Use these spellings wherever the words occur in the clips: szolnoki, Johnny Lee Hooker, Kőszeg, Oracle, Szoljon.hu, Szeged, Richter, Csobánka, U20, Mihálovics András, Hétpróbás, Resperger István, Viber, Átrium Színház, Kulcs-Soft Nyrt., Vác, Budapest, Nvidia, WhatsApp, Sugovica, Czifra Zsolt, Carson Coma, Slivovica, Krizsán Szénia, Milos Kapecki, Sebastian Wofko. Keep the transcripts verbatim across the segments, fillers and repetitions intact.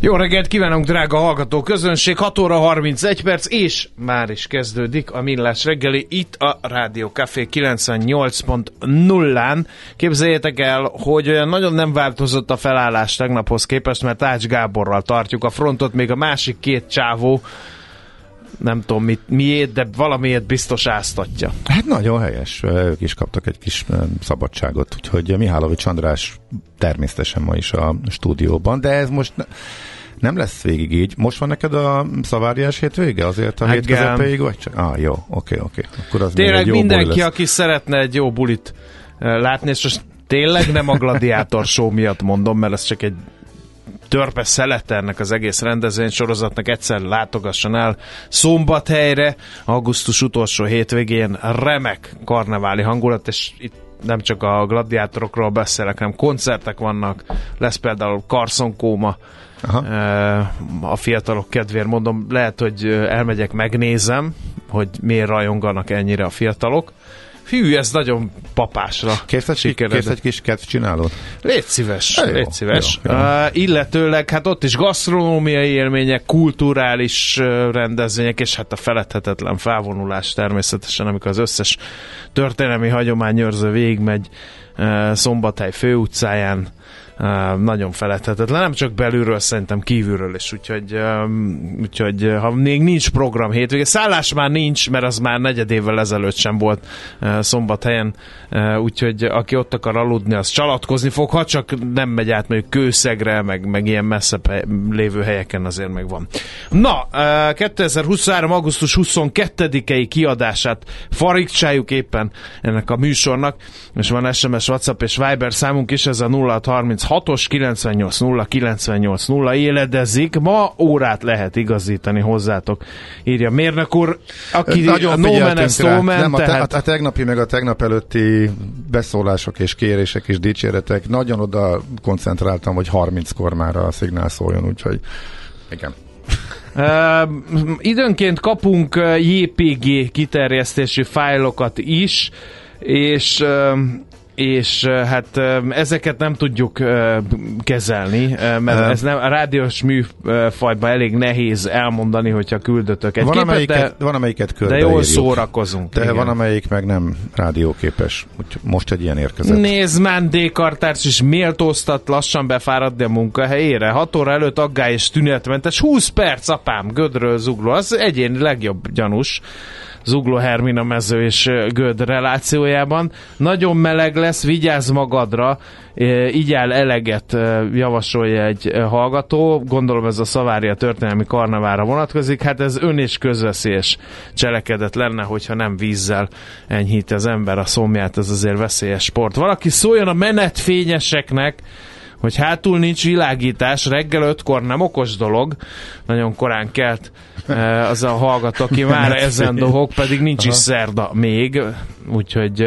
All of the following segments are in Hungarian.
Jó reggelt kívánunk, drága hallgató közönség! hat óra harmincegy perc, és már is kezdődik a Millás reggeli itt a Rádió Café kilencvennyolc pont nullán. Képzeljétek el, hogy nagyon nem változott a felállás tegnaphoz képest, mert Ács Gáborral tartjuk a frontot, még a másik két csávó nem tudom mit, miért, de valamiért biztos áztatja. Hát nagyon helyes, ők is kaptak egy kis szabadságot, úgyhogy Mihálovics András természetesen ma is a stúdióban, de ez most nem lesz végig így. Most van neked a Szavariás hétvége? Azért a hét közepéig vagy csak? Ah, jó, oké, oké. Akkor az tényleg mindenki, aki szeretne egy jó bulit látni, és most tényleg nem a Gladiátor show miatt mondom, mert ez csak egy törpe szelet ennek az egész rendezvény sorozatnak, egyszer látogasson el Szombathelyre, augusztus utolsó hétvégén, remek karneváli hangulat, és itt nem csak a gladiátorokról beszélek, hanem koncertek vannak, lesz például Carson Coma, a fiatalok kedvéért mondom, lehet, hogy elmegyek, megnézem, hogy miért rajonganak ennyire a fiatalok. Hű, ez nagyon papásra. Kérsz egy, kérsz egy kis kedv csinálót? Légy szíves, jó, légy szíves. Jó, jó. Uh, illetőleg, hát ott is gasztronómiai élmények, kulturális uh, rendezvények, és hát a feledhetetlen felvonulás természetesen, amikor az összes történelmi hagyományőrző végigmegy uh, Szombathely főutcáján. Uh, nagyon feledhetetlen, nem csak belülről, szerintem kívülről is, úgyhogy, um, úgyhogy ha még nincs program hétvége, szállás már nincs, mert az már negyed évvel ezelőtt sem volt uh, Szombathelyen, uh, úgyhogy aki ott akar aludni, az csalatkozni fog, ha csak nem megy át mondjuk Kőszegre, meg, meg ilyen messze lévő helyeken azért meg van. Na, uh, kétezer-huszonhárom. augusztus huszonkettedikei kiadását farigcsáljuk éppen ennek a műsornak, és van es em es, WhatsApp és Viber számunk is, ez a nulla hat harminc hatos kilencvennyolc nulla kilencvennyolc nulla éledezik. Ma órát lehet igazítani hozzátok, írja Mérnök úr, aki nagyon no man is no man, nem, tehát... a, te, a tegnapi meg a tegnap előtti beszólások és kérések és dicséretek, nagyon oda koncentráltam, hogy harminckor már a szignál szóljon, úgyhogy igen. Uh, időnként kapunk jé pé gé kiterjesztésű fájlokat is, és uh, és hát ezeket nem tudjuk kezelni, mert ez nem, a rádiós műfajban elég nehéz elmondani, hogyha küldötök egy van képet, amelyiket, de, van amelyiket körbeírjuk. De jól szórakozunk. De igen. Van amelyik meg nem rádióképes. Most egy ilyen érkezett. Nézd már, D-kartárs is méltóztat, lassan befáradni a munkahelyére. hat óra előtt aggály és tünetmentes. húsz perc, apám, Gödről Zugló. Az egyéni legjobb gyanús. Zugló, Hermin, a mező és Göd relációjában. Nagyon meleg lesz, vigyázz magadra, így áll eleget, javasolja egy hallgató. Gondolom ez a Savaria történelmi karnevára vonatkozik. Hát ez ön és közveszélyes cselekedet lenne, hogyha nem vízzel enyhít az ember a szomját, ez azért veszélyes sport. Valaki szóljon a menetfényeseknek, hogy hátul nincs világítás, reggel ötkor nem okos dolog, nagyon korán kelt az a hallgató, aki már ezen dohog, pedig nincs Aha. is szerda még, úgyhogy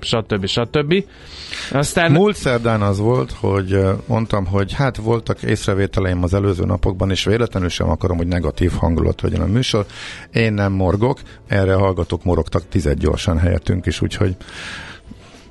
stb. stb. Aztán... Múlt szerdán az volt, hogy mondtam, hogy hát voltak észrevételeim az előző napokban, és véletlenül sem akarom, hogy negatív hangulat vegyen a műsor. Én nem morgok, erre hallgatók morogtak tized gyorsan helyettünk is, úgyhogy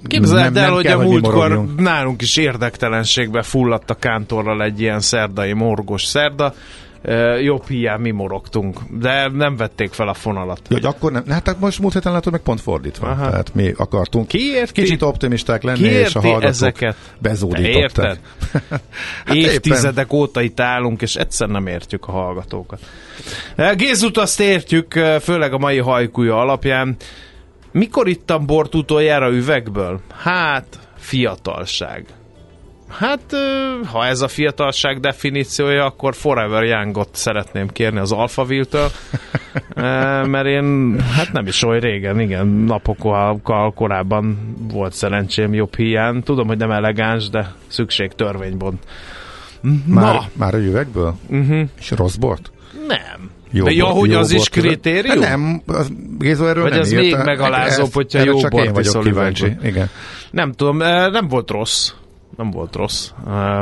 képzeld el, hogy a múltkor nálunk is érdektelenségbe fulladt a Kántorral egy ilyen szerdai morgos szerda, e, jobb hiány mi morogtunk, de nem vették fel a fonalat. Jó, hogy akkor nem, hát most múlt héten látod, meg pont fordítva. Aha. Tehát mi akartunk kiérti, kicsit optimisták lenni, kiérti, és a hallgatók ezeket bezódították. Hát évtizedek éppen... óta itt állunk, és egyszer nem értjük a hallgatókat. Gézut azt értjük, főleg a mai hajkúja alapján. Mikor ittam bort utoljára üvegből? Hát, fiatalság. Hát, ha ez a fiatalság definíciója, akkor Forever Youngot szeretném kérni az Alphaviltől, mert én, hát nem is olyan régen, igen, napokkal korábban volt szerencsém jobb hiány. Tudom, hogy nem elegáns, de szükség törvénybont. Már, már a üvegből? Uh-huh. És rossz bort? Nem. Jó, ja, hogy az is kritérium? Hát nem, az Gézó erről vagy nem ez írta. Vagy ez még megalázóbb, hogyha jó bort viszol kíváncsi. Igen. Nem tudom, nem volt rossz. Nem volt rossz.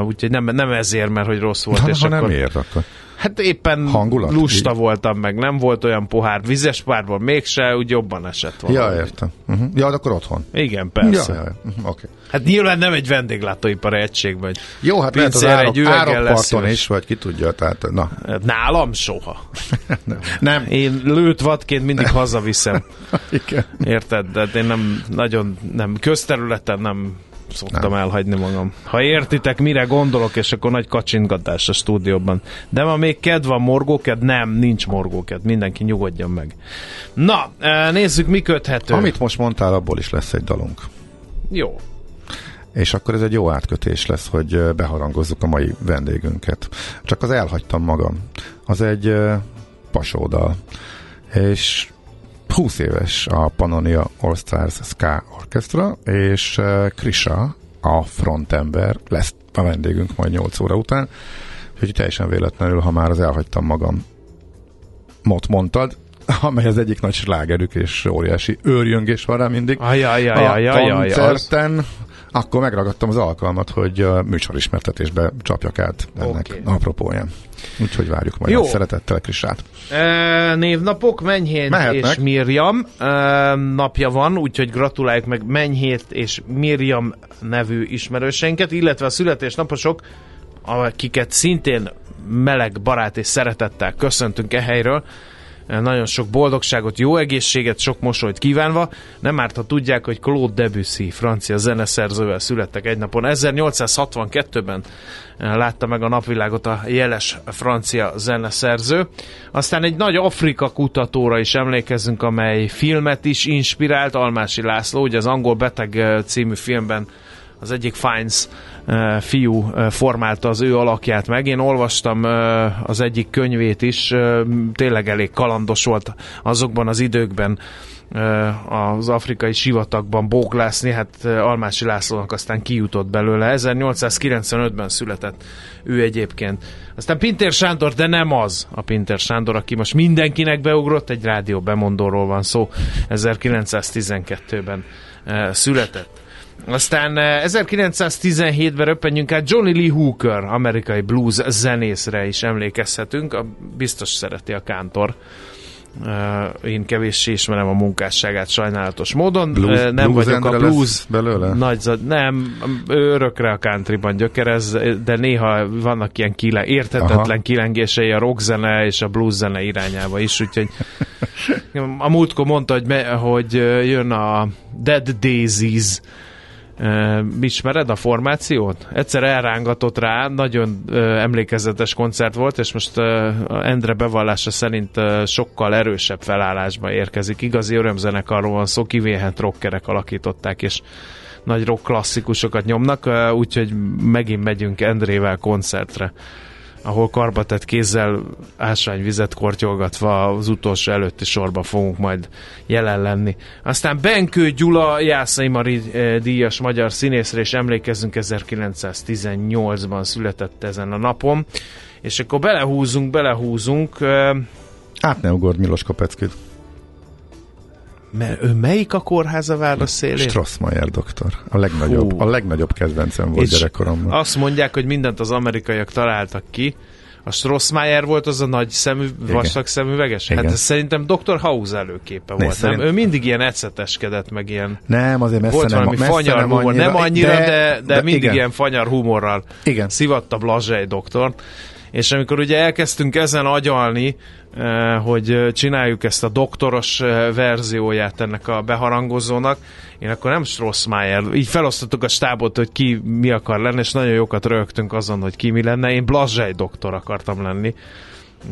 Úgyhogy nem, nem ezért, mert hogy rossz volt. Na, és ha akkor, nem ért, akkor? Hát éppen hangulat, lusta így? Voltam meg. Nem volt olyan pohár. Vizes pohárban mégse, úgy jobban esett valami. Ja, értem. Uh-huh. Ja, akkor otthon. Igen, persze. Ja, ja, ja. Uh-huh. Okay. Hát nyilván nem egy vendéglátóipari egységben. Jó, hát lehet az árok, árokparton is, vagy ki tudja. Tehát, na. Nálam soha. nem. nem. Én lőtt vadként mindig nem. hazaviszem. Igen. Érted? De én nem nagyon, nem közterületen nem... szoktam nem. elhagyni magam. Ha értitek, mire gondolok, és akkor nagy kacsingatás a stúdióban. De ma még kedv van, morgóked? Nem, nincs morgóked. Mindenki nyugodjon meg. Na, nézzük, mi köthető. Amit most mondtál, abból is lesz egy dalunk. Jó. És akkor ez egy jó átkötés lesz, hogy beharangozzuk a mai vendégünket. Csak az elhagytam magam. Az egy pasódal. És... húsz éves a Pannonia All-Stars Ska Orkestra, és Krisha, a frontember lesz a vendégünk majd nyolc óra után. Úgyhogy teljesen véletlenül, ha már az elhagytam magam mot mondtad, amely az egyik nagy slágerük, és óriási őrjöngés van rá mindig. Ajaj, ajaj, ajaj, a koncerten... Akkor megragadtam az alkalmat, hogy a műsorismertetésbe csapjak át ennek okay. apropóján. Úgyhogy várjuk majd a szeretettel Krisát. E, névnapok, Menyhét Mehetnek. És Mirjam e, napja van, úgyhogy gratuláljuk meg Menyhét és Mirjam nevű ismerőseinket, illetve a születésnaposok, akiket szintén meleg barát és szeretettel köszöntünk e helyről. Nagyon sok boldogságot, jó egészséget, sok mosolyt kívánva. Nem árt, ha tudják, hogy Claude Debussy, francia zeneszerzővel születtek egy napon. ezernyolcszázhatvankettőben látta meg a napvilágot a jeles francia zeneszerző. Aztán egy nagy Afrika kutatóra is emlékezzünk, amely filmet is inspirált, Almási László, ugye az Angol beteg című filmben az egyik Fiennes uh, fiú uh, formálta az ő alakját meg. Én olvastam uh, az egyik könyvét is, uh, tényleg elég kalandos volt azokban az időkben uh, az afrikai sivatagban bóklászni, hát uh, Almási Lászlónak aztán kijutott belőle. ezernyolcszázkilencvenötben született ő egyébként. Aztán Pintér Sándor, de nem az a Pintér Sándor, aki most mindenkinek beugrott, egy rádió bemondóról van szó, ezerkilencszáztizenkettőben uh, született. Aztán ezerkilencszáztizenhétben röppenjünk át Johnny Lee Hooker, amerikai blues zenészre is emlékezhetünk. A, biztos szereti a Kántor. Uh, én kevéssé ismerem a munkásságát sajnálatos módon. Blues, uh, nem blues vagyok a blues belőle? Nagy, nem, örökre a countryban gyökerez, de néha vannak ilyen kile, érthetetlen Aha. kilengései a rockzene és a blueszene irányába is, úgyhogy a múltkor mondta, hogy, me, hogy jön a Dead Daisies. Uh, ismered a formációt? Egyszer elrángatott rá, nagyon uh, emlékezetes koncert volt, és most uh, Endre bevallása szerint uh, sokkal erősebb felállásba érkezik. Igazi örömzenekarról van szó, kivéhet rockerek alakították, és nagy rock klasszikusokat nyomnak, uh, úgyhogy megint megyünk Endrével koncertre. ahol karbatett kézzel ásványvizet kortyolgatva az utolsó előtti sorba fogunk majd jelen lenni. Aztán Benkő Gyula, Jászai Mari díjas magyar színészre, és emlékezzünk, ezerkilencszáztizennyolcban született ezen a napon. És akkor belehúzunk, belehúzunk. Át ne ugord Milos Kapeckit. Mert ő melyik a kórháza város szélén? Strossmayer doktor. A legnagyobb, Hú. a legnagyobb kedvencem volt és gyerekkoromban. Azt mondják, hogy mindent az amerikaiak találtak ki. A Strossmayer volt az a nagy szemű, vastag szemüveges? Hát ez szerintem doktor House előképe volt, szerint... nem? Ő mindig ilyen eceteskedett, meg ilyen... Nem, azért messze volt nem. Volt valami fanyar humor, annyira, nem annyira, de, de, de, de mindig igen. ilyen fanyar humorral igen. szivatta Blazsej doktor. És amikor ugye elkezdtünk ezen agyalni, hogy csináljuk ezt a doktoros verzióját ennek a beharangozónak, én akkor nem Strossmayer, így felosztottuk a stábot, hogy ki mi akar lenni, és nagyon jókat röhögtünk azon, hogy ki mi lenne. Én Blazsej doktor akartam lenni,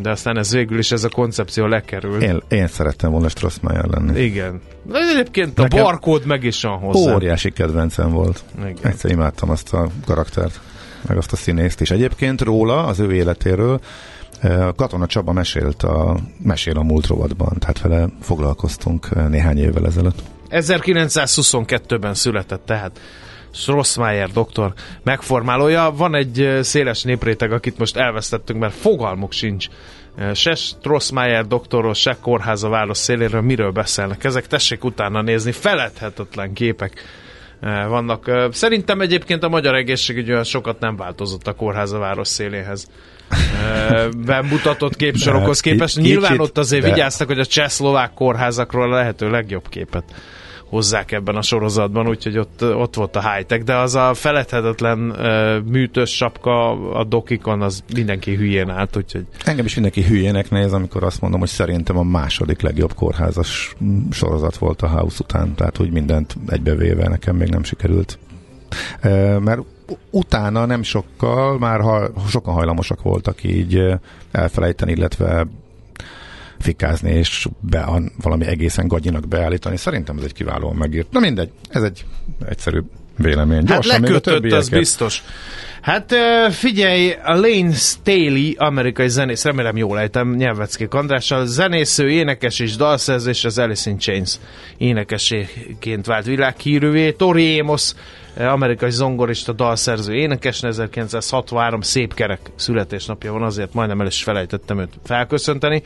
de aztán ez végül is ez a koncepció lekerült. Én, én szerettem volna Strossmayer lenni. Igen. De egyébként a nekem barkód meg is van hozzá. Óriási kedvencem volt. Igen. Egyszer imádtam azt a karaktert, meg azt a színészt is. Egyébként róla, az ő életéről Katona Csaba mesélt a, mesél a múlt rovatban, tehát vele foglalkoztunk néhány évvel ezelőtt. ezerkilencszázhuszonkettőben született tehát Strossmayer doktor megformálója. Van egy széles népréteg, akit most elvesztettünk, mert fogalmuk sincs se Strossmayer doktorról, se kórháza város széléről, miről beszélnek ezek. Tessék utána nézni, feledhetetlen képek vannak. Szerintem egyébként a magyar egészségügy olyan sokat nem változott a kórháza város széléhez bemutatott képsorokhoz képest. Nyilván ott azért vigyáztak, hogy a csehszlovák kórházakról a lehető legjobb képet hozzák ebben a sorozatban, úgyhogy ott, ott volt a high-tech, de az a feledhetetlen műtős sapka a dokikon, az mindenki hülyén állt, úgyhogy... Engem is mindenki hülyének néz, amikor azt mondom, hogy szerintem a második legjobb kórházas sorozat volt a House után, tehát úgy mindent egybevéve nekem még nem sikerült. Mert utána nem sokkal, már ha, sokan hajlamosak voltak így elfelejteni, illetve fikázni, és be, valami egészen gagyinak beállítani. Szerintem ez egy kiválóan megírt. Na mindegy, ez egy egyszerűbb vélemény. Gyorsan, hát lekötött, az biztos. Hát figyelj, a Lane Staley, amerikai zenész, remélem jól ejtem, Nyelveckék Andrással, zenésző, énekes és dalszerző, és az Alice in Chains énekeséként vált világhírűvé. Tori Amos, amerikai zongorista, dalszerző, énekes, ezerkilencszázhatvanhárom szép kerek születésnapja van, azért majdnem el is felejtettem őt felköszönteni.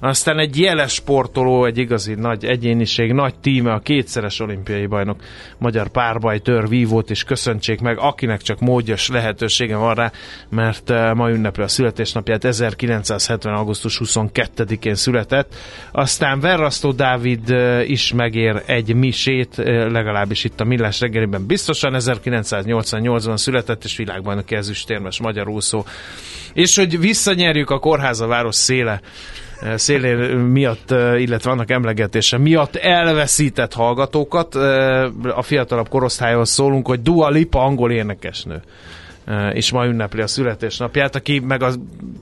Aztán egy jeles sportoló, egy igazi nagy egyéniség, nagy tíme, a kétszeres olimpiai bajnok, magyar párbajtőr vívót is köszöntsék meg, akinek csak módjas lehetősége van rá, mert ma ünnepli a születésnapját, ezerkilencszázhetven augusztus huszonkettedikén született. Aztán Verrasztó Dávid is megér egy misét, legalábbis itt a Millás reggeliben biztosan. ezerkilencszáznyolcvannyolcban született, és világbajnoki ezüstérmes magyar úszó. És hogy visszanyerjük a kórháza város széle szélén miatt, illetve annak emlegetése miatt elveszített hallgatókat, a fiatalabb korosztályhoz szólunk, hogy Dua Lipa angol énekesnő és ma ünnepli a születésnapját, aki meg a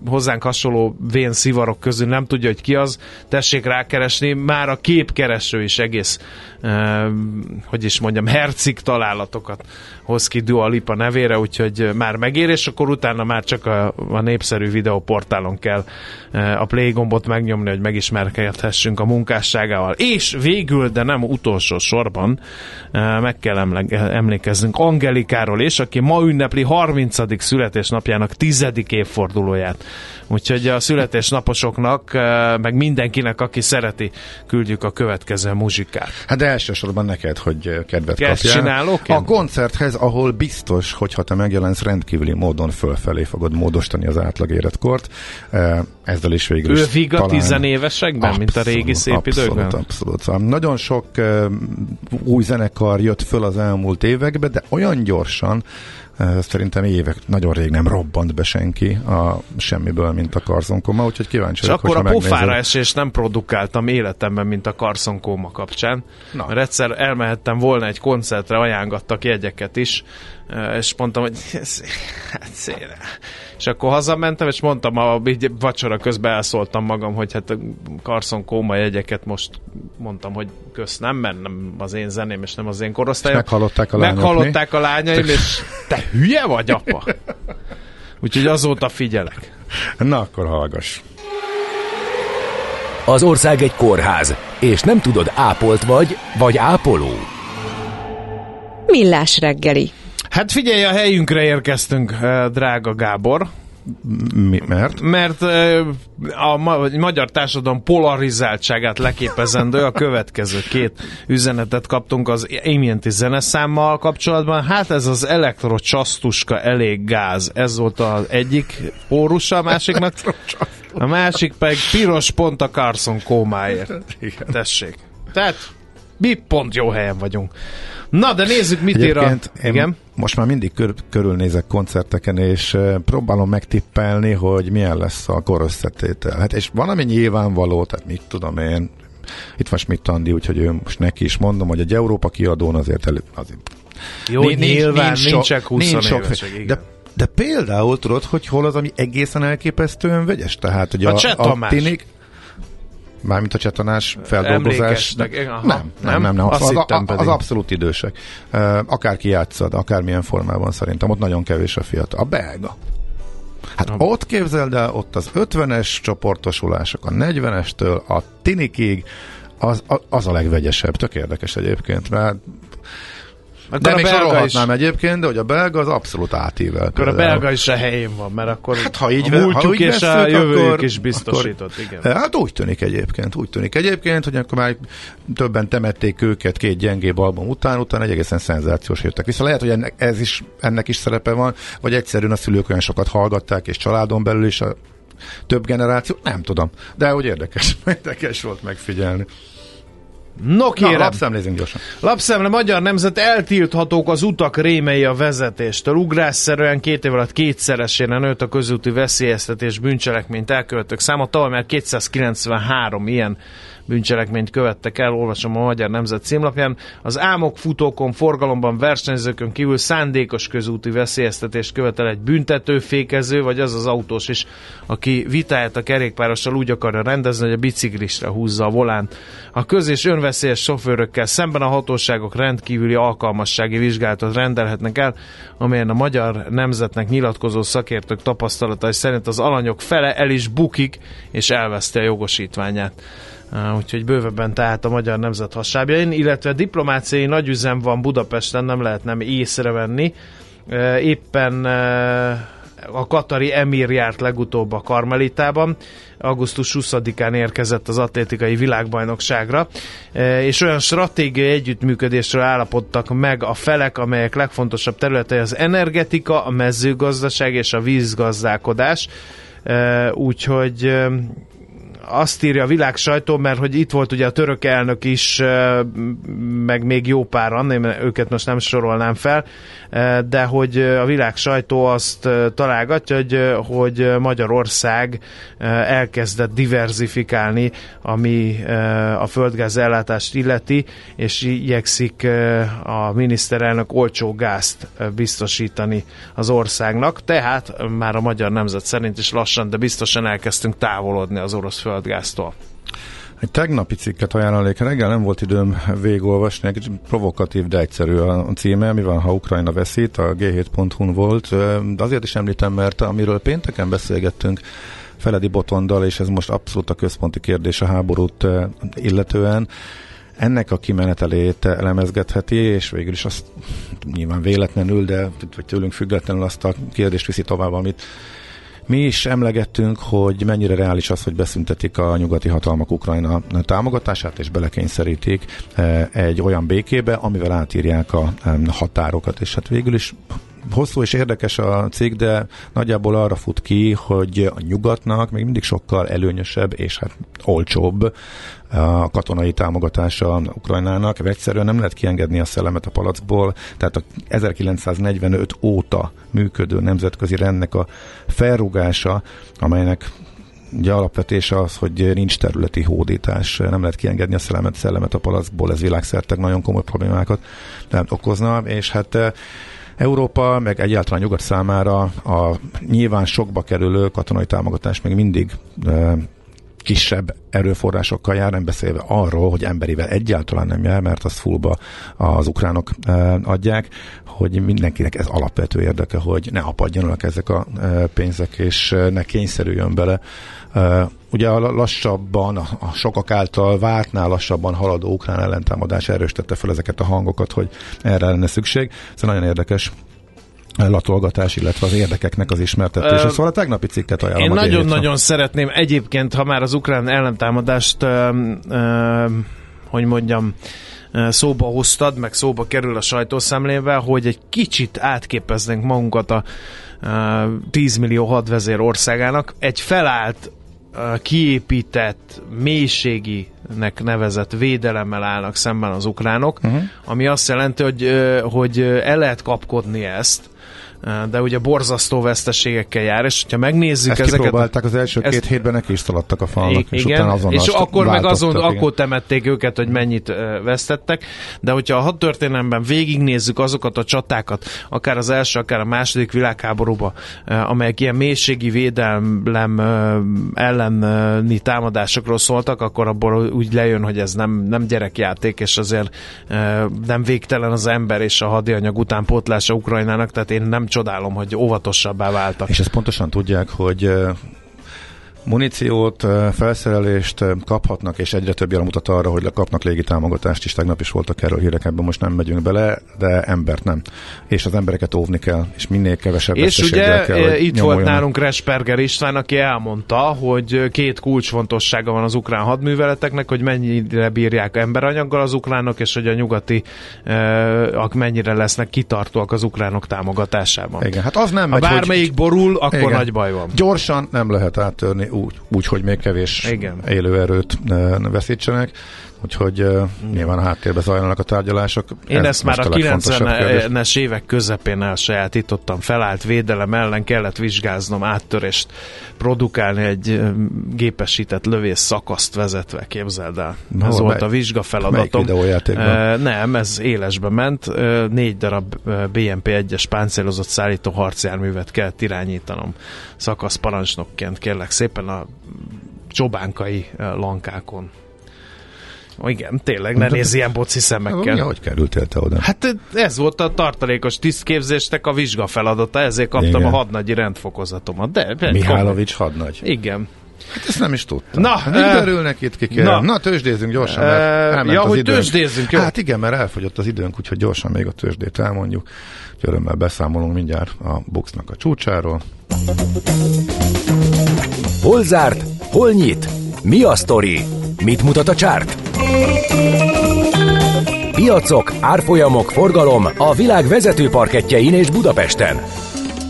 hozzánk hasonló vén szivarok közül nem tudja, hogy ki az, tessék rákeresni, már a képkereső is egész, eh, hogy is mondjam, hercik találatokat hoz ki Dua Lipa nevére, úgyhogy már megér, és akkor utána már csak a, a népszerű videóportálon kell eh, a play gombot megnyomni, hogy megismerkedhessünk a munkásságával. És végül, de nem utolsó sorban eh, meg kell emle- emlékeznünk Angelikáról és aki ma ünnepli harmincadik születésnapjának tizedik évfordulóját. Úgyhogy a születésnaposoknak, meg mindenkinek, aki szereti, küldjük a következő muzsikát. Hát de elsősorban neked, hogy kedvet kapjál. A koncerthez, ahol biztos, hogyha te megjelensz, rendkívüli módon fölfelé fogod módosítani az átlag életkort. Ezzel is végül is Övig a tizenévesekben, abszolút, mint a régi szép abszolút, időkben? Abszolút, abszolút. Nagyon sok új zenekar jött föl az elmúlt években, de olyan gyorsan, szerintem évek, nagyon rég nem robbant be senki a semmiből, mint a Carson Coma, úgyhogy kíváncsi vagyok, hogyha megnézed. És akkor a pofára esés nem produkáltam életemben, mint a Carson Coma kapcsán. Na. Mert egyszer elmehettem volna egy koncertre, ajángattak jegyeket is, és mondtam, hogy hát szépen. És akkor hazamentem, és mondtam, a vacsora közben elszóltam magam, hogy hát a Carson Coma jegyeket most mondtam, hogy kösz, nem, mert nem az én zeném, és nem az én korosztályom. És meghallották a lányok, meghallották a lányaim, és te hülye vagy, apa? Úgyhogy azóta figyelek. Na, akkor hallgass. Az ország egy kórház, és nem tudod, ápolt vagy, vagy ápoló. Millás reggeli. Hát figyelj, a helyünkre érkeztünk, drága Gábor. Mi, mert? Mert a magyar társadalom polarizáltságát leképezendő a következő két üzenetet kaptunk az Ambienti zeneszámmal kapcsolatban. Hát ez az elektrocsasztuska elég gáz. Ez volt az egyik órusa, a másik meg... A másik pedig piros pont a Carson Comáért. Tessék. Tehát mi pont jó helyen vagyunk. Na, de nézzük, mit ír a... Igen? Most már mindig kör, körülnézek koncerteken, és próbálom megtippelni, hogy milyen lesz a kor összetétel. Hát, és valami nyilvánvaló, tehát mit tudom én, itt van Schmidt Andi, úgyhogy ő most neki is mondom, hogy egy Európa kiadón azért elő... Azért. Jó, nincs, nyilván nincs, nincsek húsz nincs évesek, igen. De, de például tudod, hogy hol az, ami egészen elképesztően vegyes? Tehát, hogy a, a, a tinik... Mármint a csatanás, feldolgozás. De, aha, nem, nem, nem. nem. Az, az, az abszolút idősek. Akárki játszad, akármilyen formában szerintem. Ott nagyon kevés a fiatal. A belga. Hát a ott képzeld el, ott az ötvenes csoportosulások, a negyvenestől a tinikig, az, az a legvegyesebb. Tök érdekes egyébként, mert akkor de még sorolhatnám is egyébként, de hogy a belga az abszolút átível. Akkor például a belga is a helyén van, mert akkor hát, ha így, a múltjuk és veszünk, a jövőjük is biztosított, akkor, igen. Hát úgy tűnik egyébként, úgy tűnik egyébként, hogy akkor már többen temették őket két gyengébb album után, utána egy egészen szenzációs jöttek vissza. Lehet, hogy ennek, ez is, ennek is szerepe van, vagy egyszerűen a szülők olyan sokat hallgatták, és családon belül is a több generáció, nem tudom. De hogy érdekes, érdekes volt megfigyelni. No kérem, lapszemlézünk gyorsan. Lapszemle, Magyar Nemzet: eltilthatók az utak rémei a vezetéstől. Ugrásszerűen két év alatt kétszeresére nőtt a közúti veszélyeztetés bűncselekményt elkövetők száma. Tavaly már kétszázkilencvenhárom ilyen bűncselekményt követtek el, olvasom a Magyar Nemzet címlapján. Az álmok, futókon, forgalomban, versenyzőkön kívül szándékos közúti veszélyeztetést követel egy büntető, fékező, vagy az az autós is, aki vitáját a kerékpárossal úgy akarja rendezni, hogy a biciklisre húzza a volánt. A köz- és önveszélyes sofőrökkel szemben a hatóságok rendkívüli alkalmassági vizsgálatot rendelhetnek el, amelyen a Magyar Nemzetnek nyilatkozó szakértők tapasztalatai szerint az alanyok fele el is bukik, és elveszti a jogosítványát. Uh, úgyhogy bővebben tehát a Magyar Nemzet hasábjain, illetve diplomáciai nagyüzem van Budapesten, nem lehet nem észrevenni. Uh, éppen uh, a katari emír járt legutóbb a Karmelitában, augusztus huszadikán érkezett az atlétikai világbajnokságra, és olyan stratégiai együttműködésről állapodtak meg a felek, amelyek legfontosabb területei az energetika, a mezőgazdaság és a vízgazdálkodás. Uh, úgyhogy uh, azt írja a világ sajtó, mert hogy itt volt ugye a török elnök is, meg még jó páran, én őket most nem sorolnám fel, de hogy a világ sajtó azt találgatja, hogy, hogy Magyarország elkezdett diverzifikálni, ami a földgáz ellátást illeti, és igyekszik a miniszterelnök olcsó gázt biztosítani az országnak, tehát már a Magyar Nemzet szerint is lassan, de biztosan elkezdtünk távolodni az orosz földgáz. Gáztól. Egy tegnapi cikket ajánlanék, reggel nem volt időm végigolvasni, egy provokatív, de egyszerű a címe, mi van, ha Ukrajna veszít, a gé hét pont hu-n volt, de azért is említem, mert amiről pénteken beszélgettünk Feledi Botondal, és ez most abszolút a központi kérdés a háborút illetően, ennek a kimenetelét elemezgetheti, és végül is azt nyilván véletlenül, de vagy tőlünk függetlenül azt a kérdést viszi tovább, amit mi is emlegettünk, hogy mennyire reális az, hogy beszüntetik a nyugati hatalmak Ukrajna támogatását, és belekényszerítik egy olyan békébe, amivel átírják a határokat. És hát végül is hosszú és érdekes a cikk, de nagyjából arra fut ki, hogy a nyugatnak még mindig sokkal előnyösebb és hát olcsóbb a katonai támogatása Ukrajnának. Egyszerűen nem lehet kiengedni a szellemet a palacból, tehát a ezerkilencszáznegyvenöt óta működő nemzetközi rendnek a felrúgása, amelynek ugye alapvetése az, hogy nincs területi hódítás, nem lehet kiengedni a szellemet, szellemet a palacból, ez világszerte nagyon komoly problémákat okozna, és hát Európa, meg egyáltalán nyugat számára a nyilván sokba kerülő katonai támogatás még mindig e, kisebb erőforrásokkal jár, nem beszélve arról, hogy emberivel egyáltalán nem jár, mert azt fullba az ukránok adják, hogy mindenkinek ez alapvető érdeke, hogy ne apadjanak ezek a pénzek, és ne kényszerüljön bele. Ugye a lassabban, a sokak által vártnál lassabban haladó ukrán ellentámadás erősítette fel ezeket a hangokat, hogy erre lenne szükség. Ez nagyon érdekes latolgatás, illetve az érdekeknek az ismertetése. Szóval a tegnapi cikket ajánlom. Én nagyon-nagyon szeretném egyébként, ha már az ukrán ellentámadást ö, ö, hogy mondjam, szóba hoztad, meg szóba kerül a sajtószemlével, hogy egy kicsit átképeznénk magunkat a ö, tíz millió hadvezér országának. Egy felállt, kiépített, mélységinek nevezett védelemmel állnak szemben az ukránok, uh-huh. ami azt jelenti, hogy, hogy el lehet kapkodni ezt, de ugye borzasztó veszteségekkel jár, és ha megnézzük ezt ezeket... kipróbálták az első ezt, két hétben, neki is szaladtak a falnak, és utána azonnal és akkor meg azon, akkor temették őket, hogy mennyit vesztettek, de hogyha a hadtörténelemben végignézzük azokat a csatákat, akár az első, akár a második világháborúban, amelyek ilyen mélységi védelem elleni támadásokról szóltak, akkor abból úgy lejön, hogy ez nem, nem gyerekjáték, és azért nem végtelen az ember és a hadianyag utánpótlása Ukrajnának, tehát én nem csodálom, hogy óvatosabbá váltak. És ezt pontosan tudják, hogy muníciót, felszerelést kaphatnak, és egyre több jel mutat arra, hogy kapnak légitámogatást is. Tegnap is voltak erről hírek, ebben most nem megyünk bele, de embert nem. És az embereket óvni kell, és minél kevesebb veszteséggel kell. És ugye itt volt nálunk Resperger István, aki elmondta, hogy két kulcsfontossága van az ukrán hadműveleteknek, hogy mennyire bírják emberanyaggal az ukránok, és hogy a nyugati ak mennyire lesznek kitartóak az ukránok támogatásában. Igen, hát az nem megy, ha bármelyik hogy... borul, akkor igen, nagy baj van. Gyorsan nem lehet áttörni. Úgy, úgy, hogy még kevés igen. élő erőt veszítsenek, úgyhogy uh, nyilván a háttérbe zajlanak a tárgyalások. Én ez ezt már a kilencvenes évek közepén elsajátítottam, felállt védelem ellen kellett vizsgáznom, áttörést produkálni, egy gépesített lövész szakaszt vezetve, képzeld el. Na, ez volt mely, a vizsgafeladatom. Melyik videójátékban? Uh, nem, ez élesbe ment. Uh, négy darab uh, bé en pé egyes páncélozott szállító harcjárművet kellett irányítanom. Szakaszparancsnokként, kérlek szépen, a csobánkai uh, lankákon. Igen, tényleg, ne nézz ilyen boci szemekkel. Hogy kerültél te oda? Hát ez volt a tartalékos tisztképzésnek a vizsga feladata, ezért kaptam igen. a hadnagyi rendfokozatomat. De, Mihálovics hadnagy. Igen. Hát ezt nem is tudtam. Na, derülnek itt ki, kérem. Na, na tőzsdézzünk gyorsan, e, mert elment ja, az hogy időnk. Tőzsdézzünk, jó? Hát igen, mert elfogyott az időnk, úgyhogy gyorsan még a tőzsdét elmondjuk. Úgyhogy örömmel beszámolunk mindjárt a boxnak a csúcsáról. Hol zárt? Hol nyit? Mi a sztori? Mit mutat a csárt? Piacok, árfolyamok, forgalom a világ vezető parkettjein és Budapesten.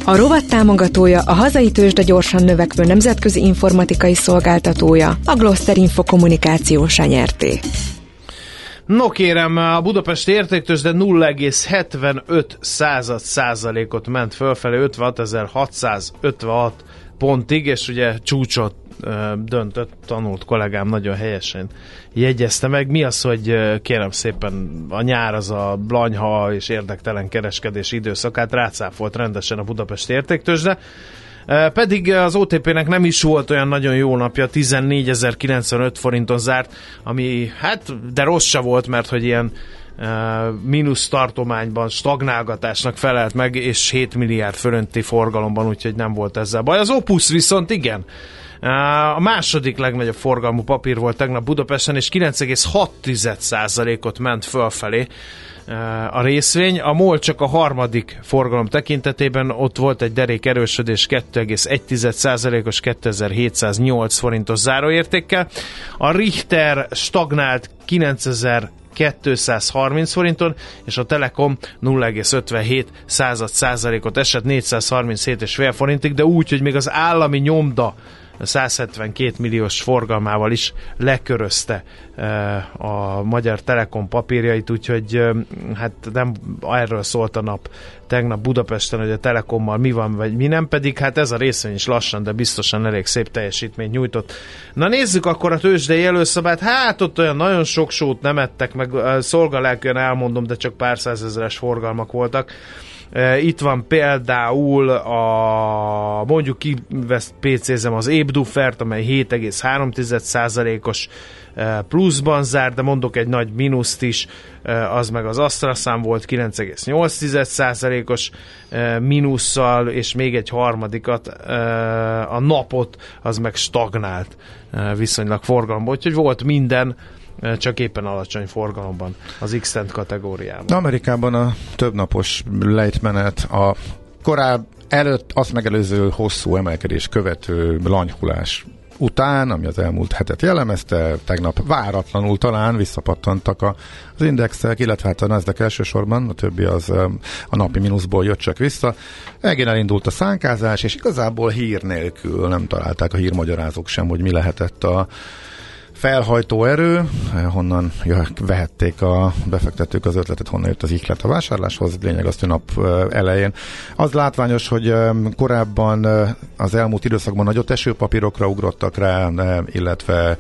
A rovat támogatója a hazai tőzsde gyorsan növekvő nemzetközi informatikai szolgáltatója, a Gloster Info Kommunikáció nyerté. No kérem, a Budapesti értéktőzsde nulla egész hetvenöt század százalékot ment fölfelé ötvenhatezer-hatszázötvenhat pontig, és ugye csúcsot döntött, tanult kollégám nagyon helyesen jegyezte meg. Mi az, hogy kérem szépen a nyár az a blanyha és érdektelen kereskedés időszakát rácáfolt rendesen a Budapesti értéktőzsde. Pedig az o té pének nem is volt olyan nagyon jó napja, tizennégyezer-kilencvenöt forinton zárt, ami hát, de rossz se volt, mert hogy ilyen mínusz tartományban stagnálgatásnak felelt meg, és hét milliárd fölönti forgalomban, úgyhogy nem volt ezzel baj. Az Opus viszont igen, a második legnagyobb forgalmú papír volt tegnap Budapesten, és kilenc egész hat tized százalékot ment fölfelé a részvény. A MOL csak a harmadik forgalom tekintetében, ott volt egy derék erősödés kettő egész egy tized százalékos kétezer-hétszáznyolc forintos záróértékkel. A Richter stagnált kilencezer-kétszázharminc forinton, és a Telekom nulla egész ötvenhét század százalékot esett négyszázharminchét egész öt forintig, de úgy, hogy még az állami nyomda száz hetvenkét milliós forgalmával is lekörözte a Magyar Telekom papírjait, úgyhogy hát nem erről szólt a nap tegnap Budapesten, hogy a Telekommal mi van, vagy mi nem, pedig hát ez a részvény is lassan, de biztosan elég szép teljesítményt nyújtott. Na nézzük akkor a tőzsdei előszabát, hát ott olyan nagyon sok sót nem ettek, meg szolgalelkűen elmondom, de csak pár százezeres forgalmak voltak. Itt van például a, mondjuk kiveszpécézem az Ébdufert, amely hét egész három százalékos pluszban zárt, de mondok egy nagy mínuszt is, az meg az Astraszám volt kilenc egész nyolc százalékos mínusszal, és még egy harmadikat, a Napot, az meg stagnált viszonylag forgalomban, úgyhogy volt minden, csak éppen alacsony forgalomban az X-Tent kategóriában. Amerikában a többnapos lejtmenet a korábban előtt, azt megelőző hosszú emelkedés követő lanyhulás után, ami az elmúlt hetet jellemezte, tegnap váratlanul talán visszapattantak a, az indexek, illetve hát a Nasdaq elsősorban, a többi az a napi mínuszból jött csak vissza. Egén elindult a szánkázás, és igazából hír nélkül nem találták a hírmagyarázók sem, hogy mi lehetett a felhajtó erő, honnan vehették a befektetők az ötletet, honnan jött az ihlet a vásárláshoz, lényeg az, hogy nap elején. Az látványos, hogy korábban az elmúlt időszakban nagyot eső papírokra ugrottak rá, illetve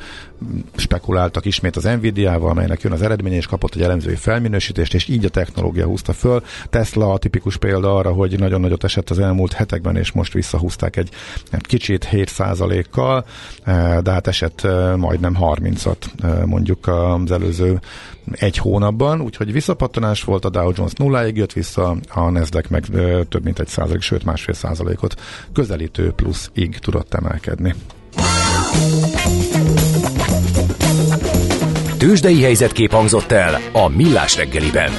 spekuláltak ismét az Nvidia-val, amelynek jön az eredménye, és kapott egy elemzői felminősítést, és így a technológia húzta föl. Tesla a tipikus példa arra, hogy nagyon nagyot esett az elmúlt hetekben, és most visszahúzták egy kicsit hét százalékkal, de hát esett majdnem harmincat mondjuk az előző egy hónapban, úgyhogy visszapattanás volt, a Dow Jones nulláig jött vissza, a Nasdaq meg több mint egy százalék, sőt másfél százalékot közelítő pluszig tudott emelkedni. Tőzsdei helyzetkép hangzott el a Millás reggeliben.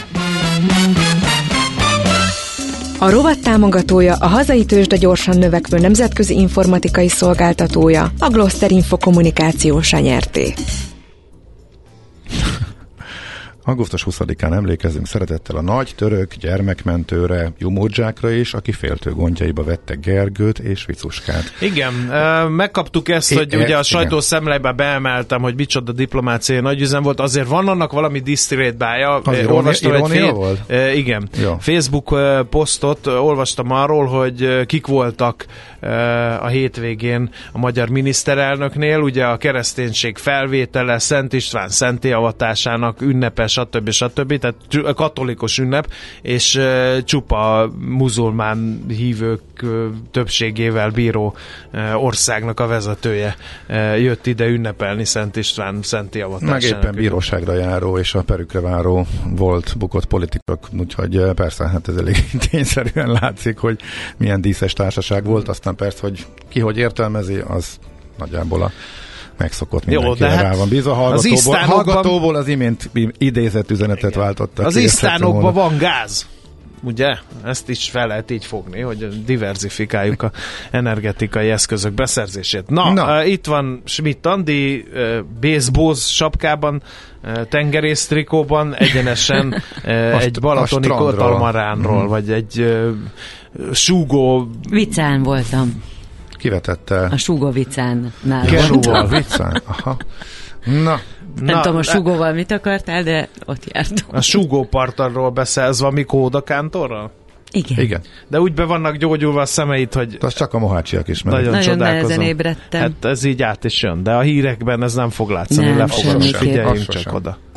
A rovat támogatója a hazai tőzsde gyorsan növekvő nemzetközi informatikai szolgáltatója, a Gloster Info Kommunikációs nyerté. augusztus huszadikán emlékezünk szeretettel a nagy török gyermekmentőre, Jumódzsákra is, aki féltő gondjaiba vette Gergőt és Vicuskát. Igen, megkaptuk ezt, é, hogy e, ugye a sajtószemlejbe beemeltem, hogy micsoda diplomáciai nagyüzem volt, azért van annak valami disztrét bája. Az olvastam irónia, egy fél, volt? Igen. Ja. Facebook posztot olvastam arról, hogy kik voltak a hétvégén a magyar miniszterelnöknél, ugye a kereszténység felvétele, Szent István szenté avatásának ünnepes stb. Stb. Tehát katolikus ünnep, és uh, csupa muzulmán hívők uh, többségével bíró uh, országnak a vezetője uh, jött ide ünnepelni Szent István szenti avatásának. Meg éppen bíróságra járó és a perükre váró volt bukott politikusok, úgyhogy uh, persze, hát ez elég tényszerűen látszik, hogy milyen díszes társaság volt, aztán persze, hogy ki hogy értelmezi, az nagyjából a megszokott mindenkire, hát rá van bízva. Hallgatóból az, hallgatóból az imént idézett üzenetet igen. váltottak. Az isztánokban van gáz, ugye? Ezt is fel lehet így fogni, hogy diverzifikáljuk a energetikai eszközök beszerzését. Na, Na. Uh, itt van Schmidt Andi, uh, baseballz sapkában, uh, tengerésztrikóban, egyenesen uh, a, egy balatoni katamaránról, mm. vagy egy uh, súgó... Viccán voltam. Kivetette. A Sugó viccánál. A Sugó viccán. Aha. Na. Nem Na, tudom, a Sugóval mit akartál, de ott jártam. A Sugó partarról beszélsz valami Kóda Kántorral? Igen. Igen. De úgy be vannak gyógyulva a szemeit, hogy... Az csak a mohácsiak is mennek. Nagyon, nagyon nehezen ébredtem. Hát ez így át is jön, de a hírekben ez nem fog látszani. Nem, figyeljünk csak sem. Oda.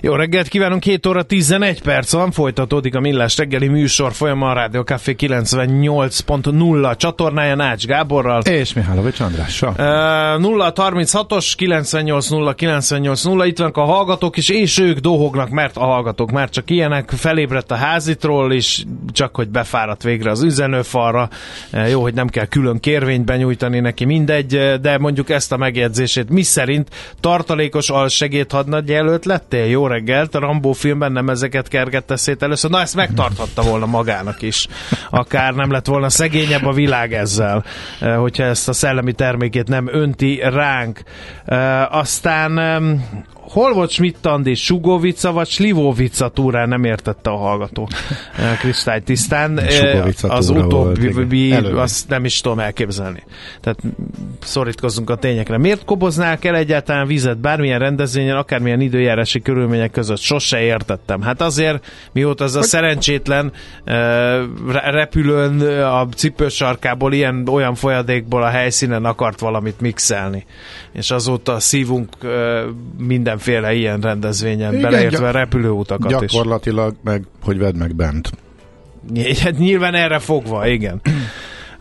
Jó reggelt kívánunk, két óra tizenegy perc van, folytatódik a Millás reggeli műsor folyama a Rádió Café kilencvennyolc pont nulla csatornáján Ács Gáborral. És Mihálovics Andrással. nulla harminchat kilencvennyolc nulla kilencvennyolc nulla, itt vannak a hallgatók is, és ők dohognak, mert a hallgatók már csak ilyenek, felébredt a házitról is, csak hogy befáradt végre az üzenőfalra. Jó, hogy nem kell külön kérvényt benyújtani neki, mindegy, de mondjuk ezt a megjegyzését, mi szerint tartalékos alsegédhadnagy jelölt lettél? Jó reggelt, a Rambó filmben nem ezeket kergette szét először, na ezt megtarthatta volna magának is, akár nem lett volna szegényebb a világ ezzel, hogyha ezt a szellemi termékét nem önti ránk. Aztán hol volt Schmidt-Andi, Sugovica vagy Slivovica túrán, nem értette a hallgató kristálytisztán. Az utóbbi, azt nem is tudom elképzelni. Tehát szorítkozzunk a tényekre. Miért koboznák el egyáltalán vizet bármilyen rendezvényen, akármilyen időjárási körülmények között? Sose értettem. Hát azért, mióta az a szerencsétlen repülőn a cipősarkából ilyen olyan folyadékból a helyszínen akart valamit mixelni. És azóta szívunk minden féle ilyen rendezvényen, igen, beleértve gyak- repülőutakat gyakorlatilag is. Gyakorlatilag meg, hogy vedd meg bent. Hát nyilván erre fogva, igen.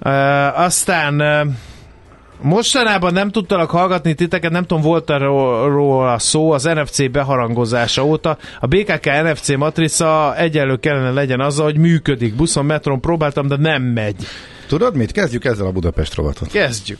Uh, aztán uh, mostanában nem tudtalak hallgatni titeket, nem tudom, volt róla szó az en ef cé beharangozása óta. A bé ká ká en ef cé matrica egyenlő kellene legyen azzal, hogy működik. Buszon, metron próbáltam, de nem megy. Tudod mit? Kezdjük ezzel a Budapest rovatot. Kezdjük.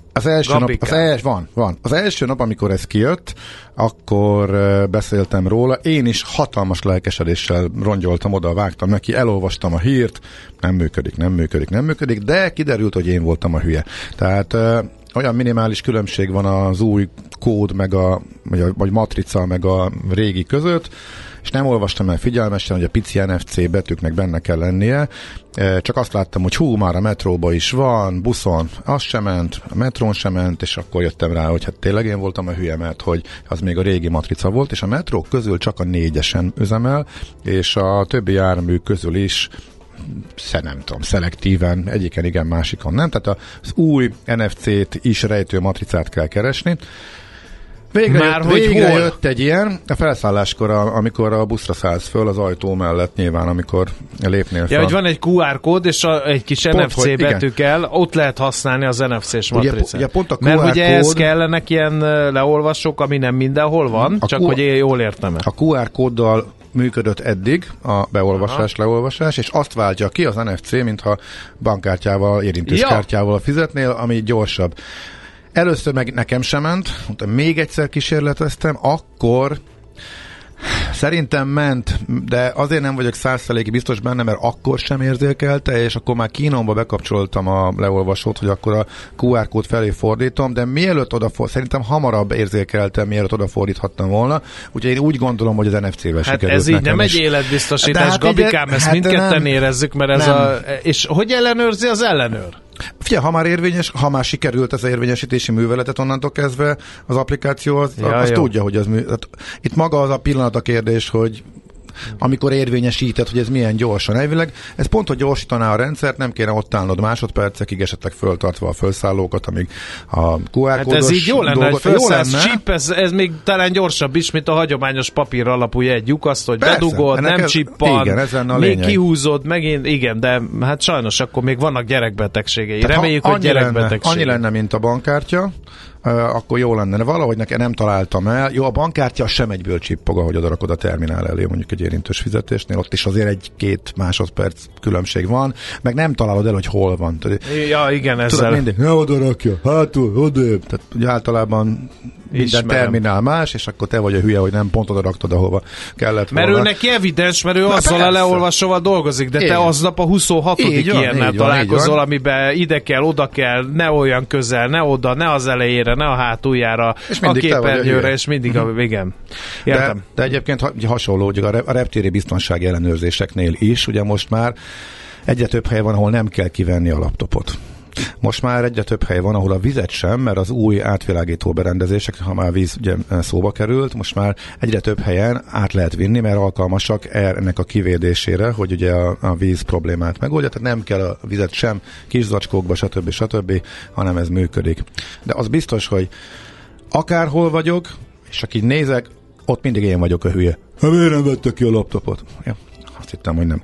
Az első nap, az els, van, van. Az első nap, amikor ez kijött, akkor beszéltem róla, én is hatalmas lelkesedéssel rongyoltam oda, vágtam neki, elolvastam a hírt, nem működik, nem működik, nem működik, de kiderült, hogy én voltam a hülye. Tehát olyan minimális különbség van az új kód, meg a, vagy, a, vagy matrica, meg a régi között, és nem olvastam el figyelmesen, hogy a pici en ef cé betűknek benne kell lennie, csak azt láttam, hogy hú, már a metróba is van, buszon az sem ment, a metrón sem ment, és akkor jöttem rá, hogy hát tényleg én voltam a hülye, mert hogy az még a régi matrica volt, és a metrók közül csak a négyesen üzemel, és a többi jármű közül is nem tudom, szelektíven, egyiken igen, másikon nem, tehát az új en ef cét is rejtő matricát kell keresni. Végre, Már jött, végre hogy jött egy ilyen, a felszálláskor, a, amikor a buszra szállsz föl, az ajtó mellett nyilván, amikor lépnél fel. Ja, hogy van egy kú er kód, és a, egy kis pont, en ef cé hogy, betű igen. kell, ott lehet használni az en ef cés matricát. Ugye, ugye Mert ugye kód, ez kellenek ilyen leolvasók, ami nem mindenhol van, csak Q, hogy én jól értem. A kú er kóddal működött eddig a beolvasás, aha, leolvasás, és azt váltja ki az en ef cé, mintha bankkártyával, érintőskártyával fizetnél, ami gyorsabb. Először meg nekem sem ment, még egyszer kísérleteztem, akkor szerintem ment, de azért nem vagyok száz százalékig biztos benne, mert akkor sem érzékelte, és akkor már kínomba bekapcsoltam a leolvasót, hogy akkor a kú er kód felé fordítom, de mielőtt odafordíthattam, szerintem hamarabb érzékeltem, mielőtt odafordíthattam volna, úgyhogy én úgy gondolom, hogy az en ef cével hát sikerült. Ez így nem is egy életbiztosítás, hát Gabikám, ide, ezt hát mindketten érezzük, mert ez nem. A... És hogy ellenőrzi az ellenőr? Figyelj, ha már érvényes, ha már sikerült ez az érvényesítési műveletet, onnantól kezdve az applikáció az, ja, az tudja, hogy az mű... Itt maga az a pillanat a kérdés, hogy amikor érvényesített, hogy ez milyen gyorsan. Elvileg ez pont, hogy gyorsítaná a rendszert, nem kéne ott állnod másodpercekig, esetleg föltartva a felszállókat, amíg a kú er kódos hát ez így jó lenne, hogy felszállsz csip, ez, ez még talán gyorsabb is, mint a hagyományos papír alapú egy lyukaszt, hogy persze, bedugod, nem csippan, igen, még kihúzod, megint, igen, de hát sajnos akkor még vannak gyerekbetegségei. Tehát reméljük, hogy gyerekbetegségei. Annyi lenne, mint a bankkártya, akkor jó lenne. De valahogy nekem nem találtam el. Jó, a bankkártya sem egyből csippog, ahogy odarakod a terminál elé, mondjuk egy érintős fizetésnél. Ott is azért egy-két másodperc különbség van, meg nem találod el, hogy hol van. Ja, igen, ezzel. Tudod, mindig, ne odarakja, hátul, odébb. Tehát ugye általában minden terminál más, és akkor te vagy a hülye, hogy nem pont oda raktad, ahova kellett volna. Mert ő neki evidens, mert ő na, azzal a leolvasóval dolgozik, de én. Te aznap a huszonhatodik ilyennel találkozol, amiben ide kell, oda kell, ne olyan közel, ne oda, ne az elejére, ne a hátuljára, és a képernyőre, a és mindig a... Igen, értem. De, de egyébként hasonló, ugye a reptéri biztonsági ellenőrzéseknél is, ugye most már Egyre több hely van, ahol nem kell kivenni a laptopot. Most már egyre több hely van, ahol a vizet sem, mert az új átvilágító berendezések, ha már víz ugye, szóba került, most már egyre több helyen át lehet vinni, mert alkalmasak ennek a kivédésére, hogy ugye a, a víz problémát megoldja, tehát nem kell a vizet sem kis zacskókba, stb. stb., hanem ez működik. De az biztos, hogy akárhol vagyok, és aki nézek, ott mindig én vagyok a hülye. Hát miért nem vettek ki a laptopot? Ja, azt hittem, hogy nem.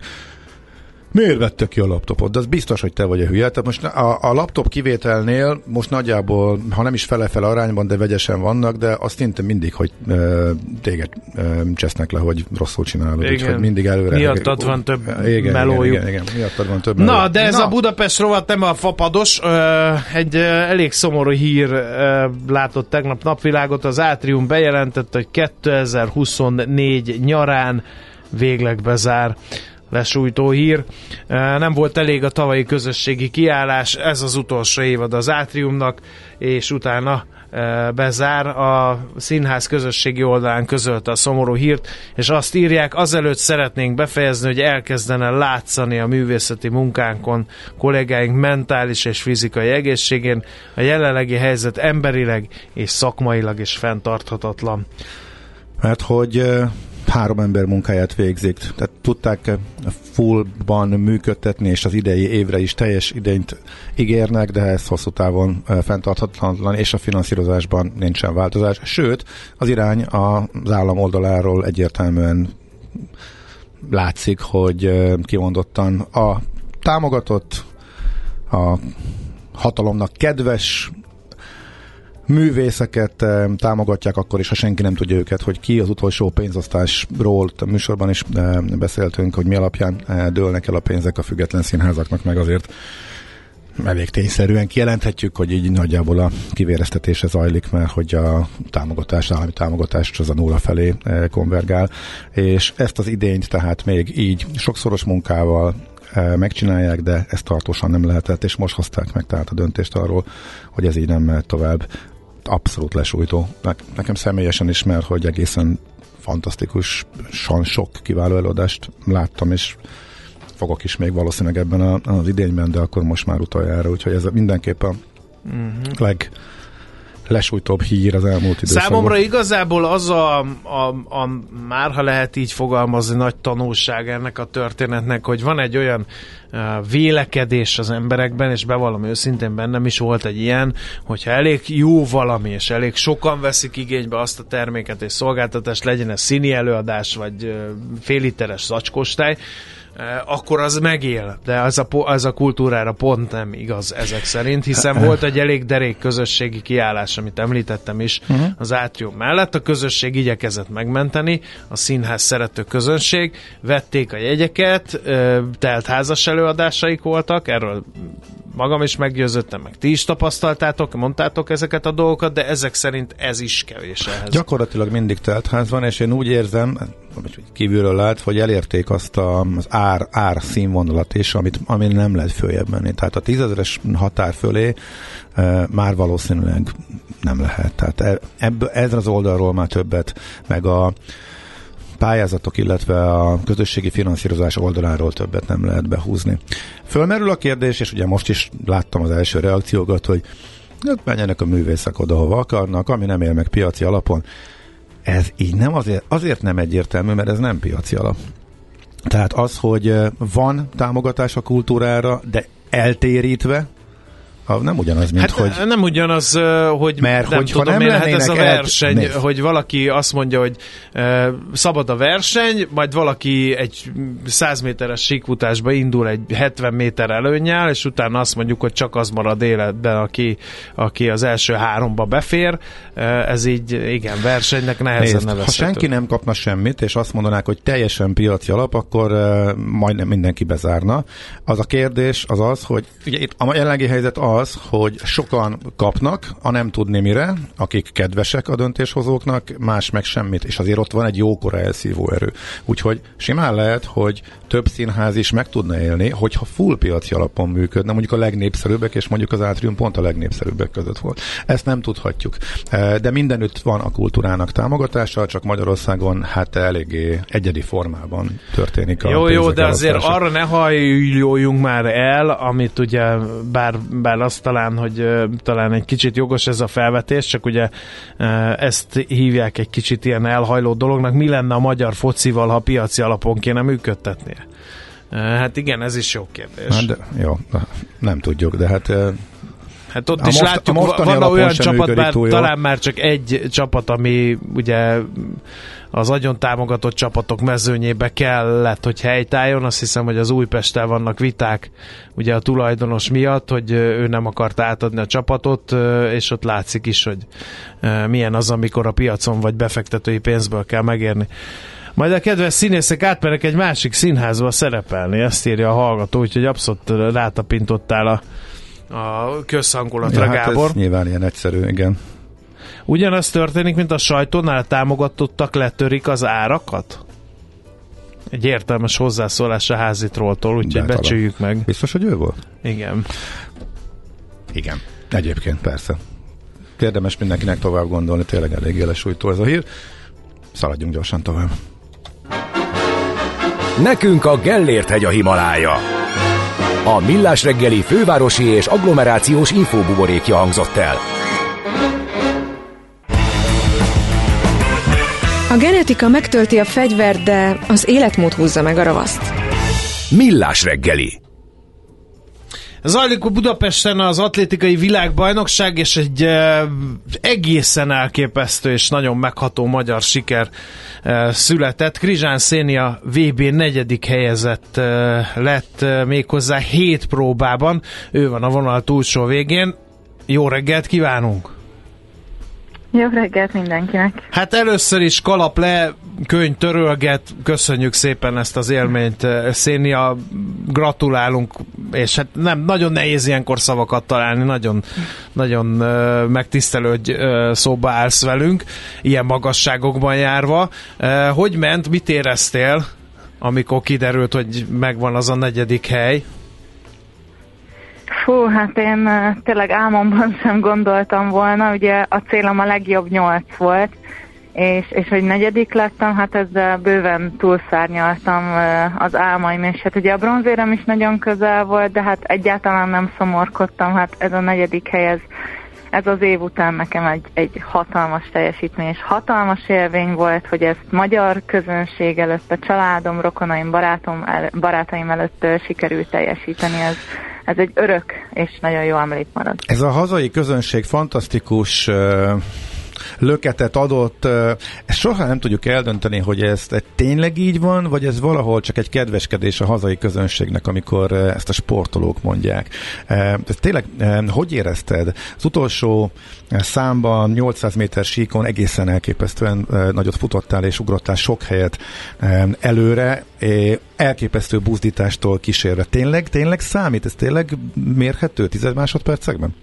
Miért vettek ki a laptopot? De az biztos, hogy te vagy a hülye. Tehát most a, a laptop kivételnél most nagyjából, ha nem is fele-fele arányban, de vegyesen vannak, de azt szinte mindig, hogy e, téged e, csesznek le, hogy rosszul csinálod. Úgyhogy mindig előre. Miattad van több igen, melójuk. Igen, igen, igen. Miattad van több melójuk. Na, de ez Na. a Budapest rovat nem a fapados. Egy elég szomorú hír látott tegnap napvilágot. Az Átrium bejelentett, hogy kétezer-huszonnégy nyarán végleg bezár. Lesújtó hír. Nem volt elég a tavalyi közösségi kiállás, ez az utolsó évad az Átriumnak, és utána bezár. A színház közösségi oldalán közölte a szomorú hírt, és azt írják, azelőtt szeretnénk befejezni, hogy elkezdene látszani a művészeti munkánkon, kollégáink mentális és fizikai egészségén. A jelenlegi helyzet emberileg és szakmailag is fenntarthatatlan. Mert hogy... három ember munkáját végzik. Tehát tudták fullban működtetni, és az idei évre is teljes idényt ígérnek, de ez hosszú távon fenntarthatatlan, és a finanszírozásban nincsen változás. Sőt, az irány az állam oldaláról egyértelműen látszik, hogy kimondottan a támogatott, a hatalomnak kedves művészeket támogatják akkor is, ha senki nem tudja őket, hogy ki. Az utolsó pénzosztásról a műsorban is beszéltünk, hogy mi alapján dőlnek el a pénzek a független színházaknak, meg azért elég tényszerűen kijelenthetjük, hogy így nagyjából a kivéreztetése zajlik, mert hogy a támogatás, állami támogatás az a nulla felé konvergál, és ezt az idényt tehát még így sokszoros munkával megcsinálják, de ez tartósan nem lehetett, és most hozták meg tehát a döntést arról, hogy ez így nem mehet tovább. Abszolút lesújtó. Nekem személyesen is, mert hogy egészen fantasztikusan sok kiváló előadást láttam, és fogok is még valószínűleg ebben az idényben, de akkor most már utoljára, úgyhogy ez mindenképpen uh-huh. leg lesújtóbb hír az elmúlt időszakban. Számomra igazából az a, a, a már ha lehet így fogalmazni, nagy tanulság ennek a történetnek, hogy van egy olyan uh, vélekedés az emberekben, és bevallom őszintén, bennem is volt egy ilyen, hogyha elég jó valami, és elég sokan veszik igénybe azt a terméket és szolgáltatást, legyen ez színi előadás, vagy uh, féliteres zacskóstály, akkor az megél, de az a, az a kultúrára pont nem igaz ezek szerint, hiszen volt egy elég derék közösségi kiállás, amit említettem is uh-huh. az Átrium mellett. A közösség igyekezett megmenteni, a színház szerető közönség, vették a jegyeket, telt házas előadásaik voltak, erről magam is meggyőződtem, meg ti is tapasztaltátok, mondtátok ezeket a dolgokat, de ezek szerint ez is kevés ehhez. Gyakorlatilag mindig teltház van, és én úgy érzem, kívülről lát, hogy elérték azt az ár, ár színvonalat is, amit, amin nem lehet följebb menni. Tehát a tízezeres határ fölé e, már valószínűleg nem lehet. Tehát ebből, ezen az oldalról már többet, meg a pályázatok, illetve a közösségi finanszírozás oldaláról többet nem lehet behúzni. Fölmerül a kérdés, és ugye most is láttam az első reakciókat, hogy menjenek a művészek oda, hova akarnak, ami nem él meg piaci alapon. Ez így nem azért, azért nem egyértelmű, mert ez nem piaci alap. Tehát az, hogy van támogatás a kultúrára, de eltérítve, nem ugyanaz, mint hát, hogy... Nem ugyanaz, hogy mert nem hogy, tudom nem én, hát ez a verseny, el... hogy valaki azt mondja, hogy uh, szabad a verseny, majd valaki egy száz méteres síkfutásba indul egy hetven méter előnnyel, és utána azt mondjuk, hogy csak az marad életben, aki, aki az első háromba befér. Uh, ez így, igen, versenynek nehezen nevezhető. Ha senki nem kapna semmit, és azt mondanák, hogy teljesen piaci alap, akkor uh, majdnem mindenki bezárna. Az a kérdés az az, hogy ugye itt a jelenlegi helyzet a az, hogy sokan kapnak a nem tudni mire, akik kedvesek a döntéshozóknak, más meg semmit, és azért ott van egy jókora elszívó erő. Úgyhogy simán lehet, hogy több színház is meg tudna élni, hogyha full piaci alapon működne, mondjuk a legnépszerűbbek, és mondjuk az Átrium pont a legnépszerűbbek között volt. Ezt nem tudhatjuk. De mindenütt van a kultúrának támogatása, csak Magyarországon hát eléggé egyedi formában történik a Jó, jó, de azért arra ne hajoljunk már el, amit ugye bár, bár az talán, hogy talán egy kicsit jogos ez a felvetés, csak ugye ezt hívják egy kicsit ilyen elhajló dolognak. Mi lenne a magyar focival, ha piaci alapon kéne működtetnie? Hát igen, ez is jó kérdés. Hát de, jó, nem tudjuk, de hát... Hát ott a is most, látjuk, van olyan csapat, bár talán már csak egy csapat, ami ugye az agyon támogatott csapatok mezőnyébe kellett, hogy helytálljon. Azt hiszem, hogy az Újpesttel vannak viták ugye a tulajdonos miatt, hogy ő nem akart átadni a csapatot, és ott látszik is, hogy milyen az, amikor a piacon vagy befektetői pénzből kell megérni. Majd a kedves színészek átmerek egy másik színházba szerepelni, ezt írja a hallgató, úgyhogy abszolút rátapintottál a a közhangulatra, ja, hát Gábor. Ez nyilván ilyen egyszerű, igen. Ugyanaz történik, mint a sajtónál, támogatottak letörik az árakat? Egy értelmes hozzászólás a házitrolltól, úgyhogy Bát becsüljük alap. Meg. Biztos, hogy ő volt? Igen. Igen. Egyébként persze. Érdemes mindenkinek tovább gondolni, tényleg elég éles súlytól ez a hír. Szaladjunk gyorsan tovább. Nekünk a Gellért hegy a Himalája. A Millás reggeli fővárosi és agglomerációs infóbuborékja hangzott el. A genetika megtölti a fegyvert, de az életmód húzza meg a ravaszt. Millás reggeli. Zajlik a Budapesten az atlétikai világbajnokság, és egy e, egészen elképesztő és nagyon megható magyar siker e, született. Krizsán Szénia vé bé negyedik helyezett e, lett e, méghozzá hét próbában. Ő van a vonal túlsó végén. Jó reggelt kívánunk! Jó reggelt mindenkinek! Hát először is kalap le, könyv törölget, köszönjük szépen ezt az élményt, Szénia, gratulálunk, és hát nem, nagyon nehéz ilyenkor szavakat találni, nagyon, nagyon megtisztelő, hogy szóba állsz velünk, ilyen magasságokban járva. Hogy ment, mit éreztél, amikor kiderült, hogy megvan az a negyedik hely? Fú, hát én tényleg álmomban sem gondoltam volna, ugye a célom a legjobb nyolc volt, és, és hogy negyedik lettem, hát ezzel bőven túlszárnyaltam az álmaim, és hát ugye a bronzérem is nagyon közel volt, de hát egyáltalán nem szomorkodtam, hát ez a negyedik hely, ez, ez az év után nekem egy, egy hatalmas teljesítmény, és hatalmas élmény volt, hogy ezt magyar közönség előtt, a családom, rokonaim, barátom, barátaim előtt sikerült teljesíteni, ez Ez egy örök és nagyon jó emlék marad. Ez a hazai közönség fantasztikus uh, löketet adott. Uh, soha nem tudjuk eldönteni, hogy ez tényleg így van, vagy ez valahol csak egy kedveskedés a hazai közönségnek, amikor uh, ezt a sportolók mondják. Uh, ez tényleg, uh, hogy érezted? Az utolsó uh, számban, nyolcszáz méter síkon egészen elképesztően uh, nagyot futottál és ugrottál sok helyet uh, előre, elképesztő buzdítástól kísérve. Tényleg, tényleg számít? Ez tényleg mérhető tized másodpercekben?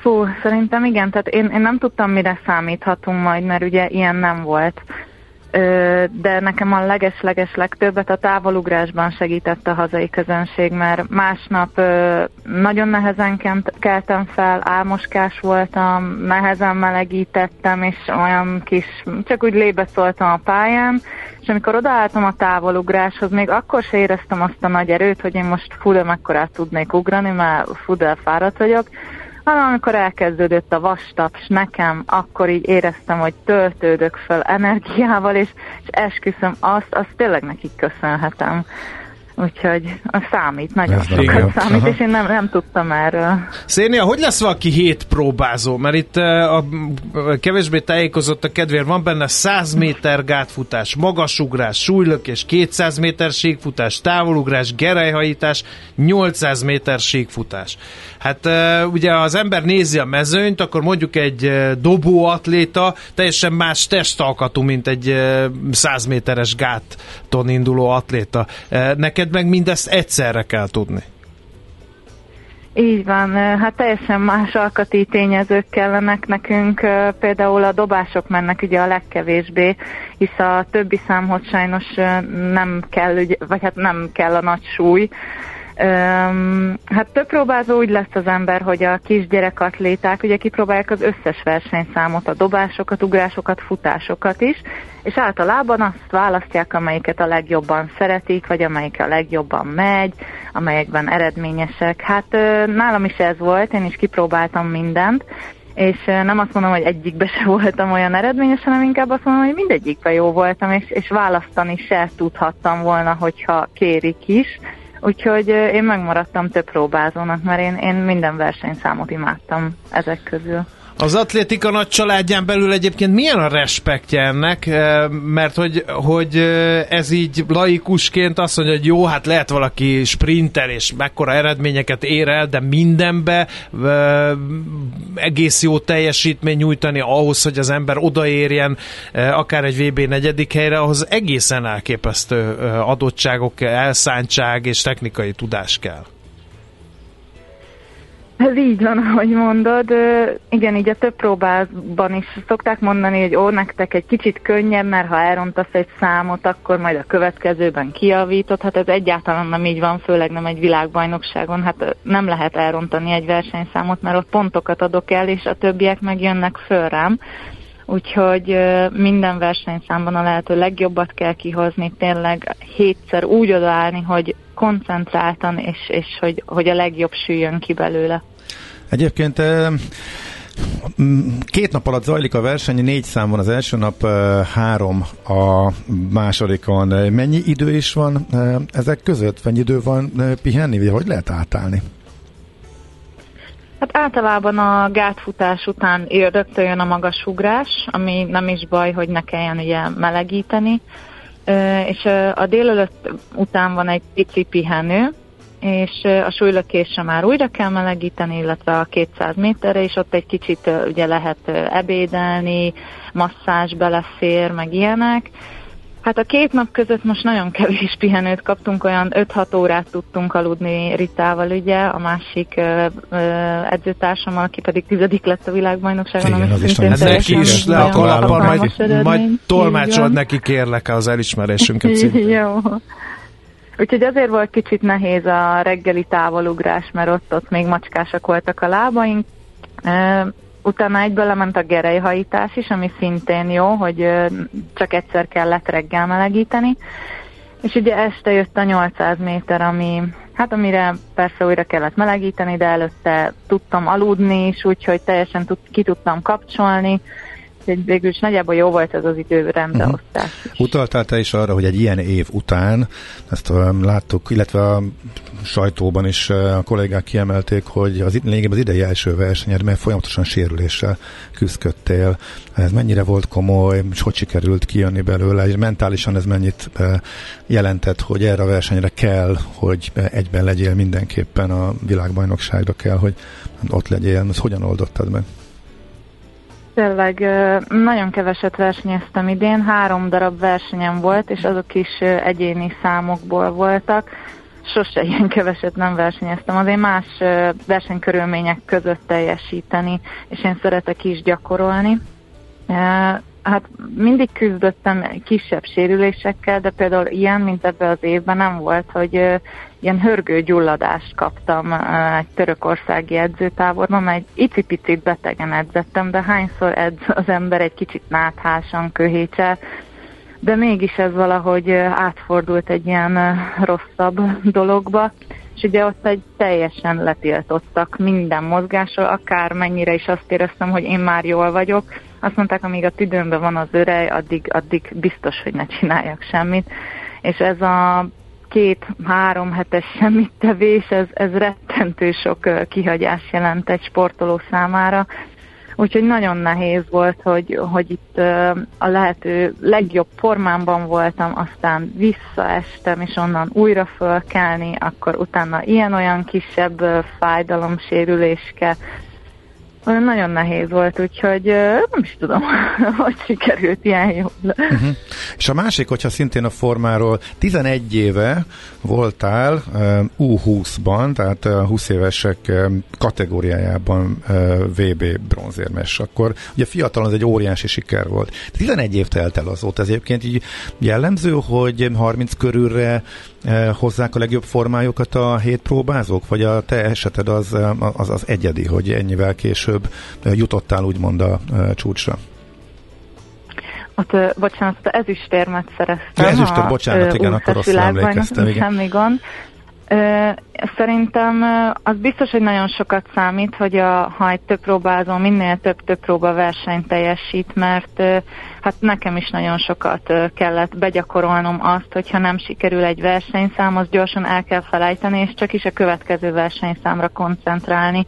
Fú, szerintem igen. Tehát én, én nem tudtam, mire számíthatunk majd, mert ugye ilyen nem volt. De nekem a leges-leges legtöbbet a távolugrásban segített a hazai közönség, mert másnap nagyon nehezen keltem fel, álmoskás voltam, nehezen melegítettem, és olyan kis, csak úgy lébe szóltam a pályán, és amikor odaálltam a távolugráshoz, még akkor se éreztem azt a nagy erőt, hogy én most full mekkorát tudnék ugrani, mert full elfáradt vagyok, hanem amikor elkezdődött a vastaps nekem, akkor így éreztem, hogy töltődök fel energiával, és, és esküszöm azt, azt tényleg nekik köszönhetem. Úgyhogy a számít, nagyon ez sokat számít, aha. És én nem, nem tudtam erről. Szénia, hogy lesz valaki hét próbázó? Mert itt a, a, a kevésbé tájékozott a kedvér, van benne száz méter gátfutás, magasugrás, súlylökés, kétszáz méter síkfutás, távolugrás, gerelyhajítás, nyolcszáz méter síkfutás. Hát ugye az ember nézi a mezőnyt, akkor mondjuk egy dobóatléta teljesen más testalkatú, mint egy száz méteres gáton induló atléta. Neked meg mindezt egyszerre kell tudni. Így van, hát teljesen más alkati tényezők kellenek nekünk, például a dobások mennek ugye a legkevésbé, hisz a többi számhoz sajnos nem kell, vagy hát nem kell a nagy súly. Hát több próbázó úgy lesz az ember, hogy a kisgyerek atléták ugye kipróbálják az összes versenyszámot, a dobásokat, ugrásokat, futásokat is, és általában azt választják, amelyiket a legjobban szeretik, vagy amelyik a legjobban megy, amelyekben eredményesek. Hát nálam is ez volt, én is kipróbáltam mindent, és nem azt mondom, hogy egyikbe se voltam olyan eredményes, hanem inkább azt mondom, hogy mindegyikben jó voltam, és, és választani se tudhattam volna, hogyha kérik is. Úgyhogy én megmaradtam több próbázónak, mert én, én minden versenyszámot imádtam ezek közül. Az atlétika nagy családján belül egyébként milyen a respektje ennek? Mert hogy, hogy ez így laikusként azt mondja, hogy jó, hát lehet valaki sprinter és mekkora eredményeket ér el, de mindenbe egész jó teljesítmény nyújtani ahhoz, hogy az ember odaérjen akár egy vé bé negyedik helyre, ahhoz egészen elképesztő adottságok, elszántság és technikai tudás kell. Ez így van, ahogy mondod. Igen, így a több próbában is szokták mondani, hogy ó, nektek egy kicsit könnyebb, mert ha elrontasz egy számot, akkor majd a következőben kijavítod. Hát ez egyáltalán nem így van, főleg nem egy világbajnokságon. Hát nem lehet elrontani egy versenyszámot, mert ott pontokat adok el, és a többiek meg jönnek föl rám. Úgyhogy minden versenyszámban a lehető legjobbat kell kihozni, tényleg hétszer úgy odaállni, hogy koncentráltan, és, és hogy, hogy a legjobb süljön ki belőle. Egyébként két nap alatt zajlik a verseny, négy szám van az első nap, három a másodikon. Mennyi idő is van ezek között? Mennyi idő van pihenni, vagy hogy lehet átállni? Hát általában a gátfutás után rögtön jön a magasugrás, ami nem is baj, hogy ne kelljen ugye melegíteni. És a délelőtt után van egy pici pihenő, és a súlylökésre már újra kell melegíteni, illetve a kétszáz méterre, és ott egy kicsit ugye lehet ebédelni, masszázs belefér, meg ilyenek. Hát a két nap között most nagyon kevés pihenőt kaptunk, olyan öt-hat órát tudtunk aludni Ritával, ugye, a másik ö, ö, edzőtársammal, aki pedig tizedik lett a világbajnokságon. Igen, az is nagyon szépen. Le a kalapban, majd, majd tolmácsold neki, kérlek, az elismerésünket szintén. Jó. Úgyhogy azért volt kicsit nehéz a reggeli távolugrás, mert ott, ott még macskásak voltak a lábaink. Utána egyből lement a gerelyhajítás is, ami szintén jó, hogy csak egyszer kellett reggel melegíteni. És ugye este jött a nyolcszáz méter, ami, hát amire persze újra kellett melegíteni, de előtte tudtam aludni is, úgyhogy teljesen tud, ki tudtam kapcsolni. Végül is nagyjából jó volt ez az idő rendeosztás. Uh-huh. Utaltál te is arra, hogy egy ilyen év után, ezt láttuk, illetve a sajtóban is a kollégák kiemelték, hogy az, az idei első versenyed, mert folyamatosan sérüléssel küzdködtél. Ez mennyire volt komoly, és hogy sikerült kijönni belőle, és mentálisan ez mennyit jelentett, hogy erre a versenyre kell, hogy egyben legyél mindenképpen, a világbajnokságra kell, hogy ott legyél. Ezt hogyan oldottad meg? Tényleg nagyon keveset versenyeztem idén, három darab versenyem volt, és azok is egyéni számokból voltak. Sose ilyen keveset nem versenyeztem, azért más versenykörülmények között teljesíteni, és én szeretek is gyakorolni. Hát mindig küzdöttem kisebb sérülésekkel, de például ilyen, mint ebben az évben nem volt, hogy ilyen hörgőgyulladást kaptam egy törökországi edzőtáborban, egy icipicit betegen edzettem, de hányszor edz az ember egy kicsit náthásan, köhécsel, de mégis ez valahogy átfordult egy ilyen rosszabb dologba, és ugye ott egy teljesen letiltottak minden mozgásról, akármennyire is azt éreztem, hogy én már jól vagyok. Azt mondták, amíg a tüdőmben van az örej, addig, addig biztos, hogy ne csináljak semmit. És ez a két-három hetes semmittevés, ez, ez rettentő sok kihagyás jelent egy sportoló számára. Úgyhogy nagyon nehéz volt, hogy, hogy itt a lehető legjobb formámban voltam, aztán visszaestem, és onnan újra fölkelni, akkor utána ilyen-olyan kisebb fájdalomsérüléske. Nagyon nehéz volt, úgyhogy nem is tudom, hogy sikerült ilyen jól. Uh-huh. És a másik, hogyha szintén a formáról, tizenegy éve voltál U húszban, tehát húsz évesek kategóriájában vé bé bronzérmes. Akkor ugye fiatalon ez egy óriási siker volt. tizenegy év telt el azóta. Ez egyébként így jellemző, hogy harminc körülre hozzák a legjobb formájukat a hét próbázók? Vagy a te eseted az, az, az egyedi, hogy ennyivel később jutottál úgymond a csúcsra? Ott, bocsánat, ez is térmet szereztem. Ja, ez is tört, bocsánat, igen, akkor rosszul emlékeztem. Igen. Semmi gond. Szerintem az biztos, hogy nagyon sokat számít, hogy a, ha egy több próbázó, minél több több próba verseny teljesít, mert hát nekem is nagyon sokat kellett begyakorolnom azt, hogyha nem sikerül egy versenyszám, azt gyorsan el kell felejteni, és csak is a következő versenyszámra koncentrálni.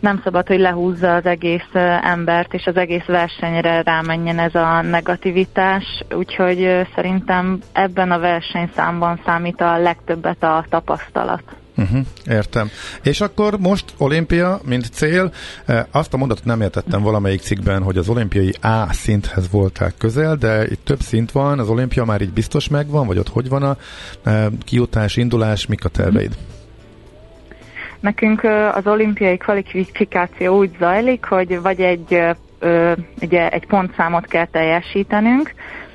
Nem szabad, hogy lehúzza az egész embert, és az egész versenyre rámenjen ez a negativitás, úgyhogy szerintem ebben a versenyszámban számít a legtöbbet a tapasztalat. Uh-huh, értem. És akkor most olimpia, mint cél, azt a mondatot nem értettem valamelyik cikkben, hogy az olimpiai A szinthez voltál közel, de itt több szint van, az olimpia már így biztos megvan, vagy ott hogy van a kijutás, indulás, mik a terveid? Nekünk az olimpiai kvalifikáció úgy zajlik, hogy vagy egy, ugye, egy pontszámot kell teljesítenünk,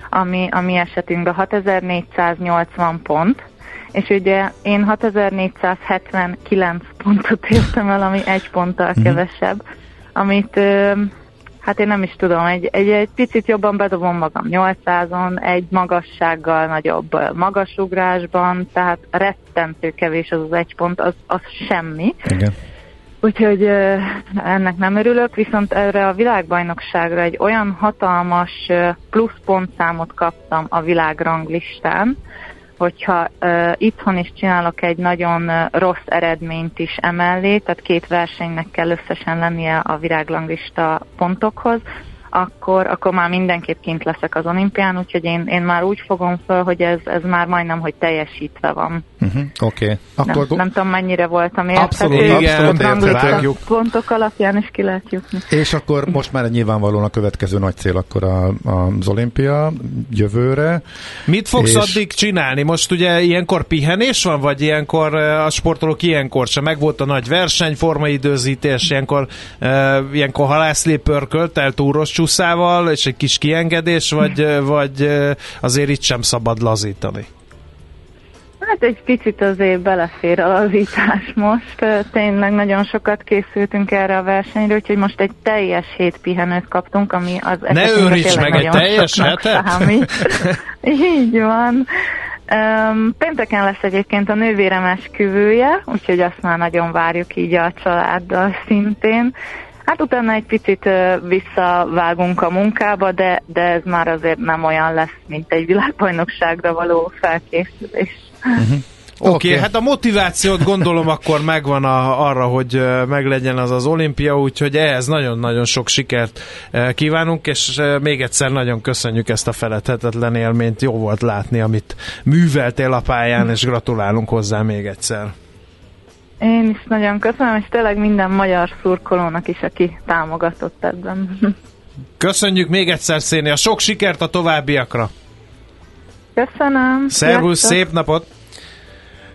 ami, ami esetünkben hatezer-négyszáznyolcvan pont, és ugye én hatezer-négyszázhetvenkilenc pontot értem el, ami egy ponttal kevesebb, amit hát én nem is tudom, egy, egy, egy picit jobban bedobom magam nyolcszázon, egy magassággal nagyobb magasugrásban, tehát rettentő kevés az az egy pont, az, az semmi. Igen. Úgyhogy ennek nem örülök, viszont erre a világbajnokságra egy olyan hatalmas plusz pontszámot kaptam a világranglistán, hogyha uh, itthon is csinálok egy nagyon uh, rossz eredményt is emellé, tehát két versenynek kell összesen lennie a világranglista pontokhoz, akkor, akkor már mindenképp kint leszek az olimpián, úgyhogy én, én már úgy fogom föl, hogy ez, ez már majdnem, hogy teljesítve van. Uh-huh, Oké. Okay. Akkor... Nem, nem tudom, mennyire voltam érthető. Abszolút, ő, igen, abszolút érthető. Pontok alapján is ki lehet jutni. És akkor most már nyilvánvalóan a következő nagy cél akkor a, a, az olimpia jövőre. Mit fogsz és... addig csinálni? Most ugye ilyenkor pihenés van, vagy ilyenkor a sportolók ilyenkor sem? Meg volt a nagy verseny, formaidőzítés, ilyenkor, ilyenkor halászlé pörköltel, túros csúszával, és egy kis kiengedés, vagy, vagy azért itt sem szabad lazítani? Hát egy picit azért belefér a lazítás most. Tényleg nagyon sokat készültünk erre a versenyre, úgyhogy most egy teljes hét pihenőt kaptunk, ami az... Ne őríts meg egy teljes hetet! Így van. Um, pénteken lesz egyébként a nővérem esküvője, úgyhogy azt már nagyon várjuk így a családdal szintén. Hát utána egy picit visszavágunk a munkába, de, de ez már azért nem olyan lesz, mint egy világbajnokságra való felkészülés. Uh-huh. Oké, okay. okay. Hát a motivációt gondolom akkor megvan a, arra, hogy meglegyen az az olimpia, úgyhogy ehhez nagyon-nagyon sok sikert kívánunk, és még egyszer nagyon köszönjük ezt a feledhetetlen élményt, jó volt látni, amit műveltél a pályán, és gratulálunk hozzá még egyszer. Én is nagyon köszönöm, és tényleg minden magyar szurkolónak is, aki támogatott ebben. Köszönjük még egyszer, Szénia, sok sikert a továbbiakra! Köszönöm! Szervusz, szép napot!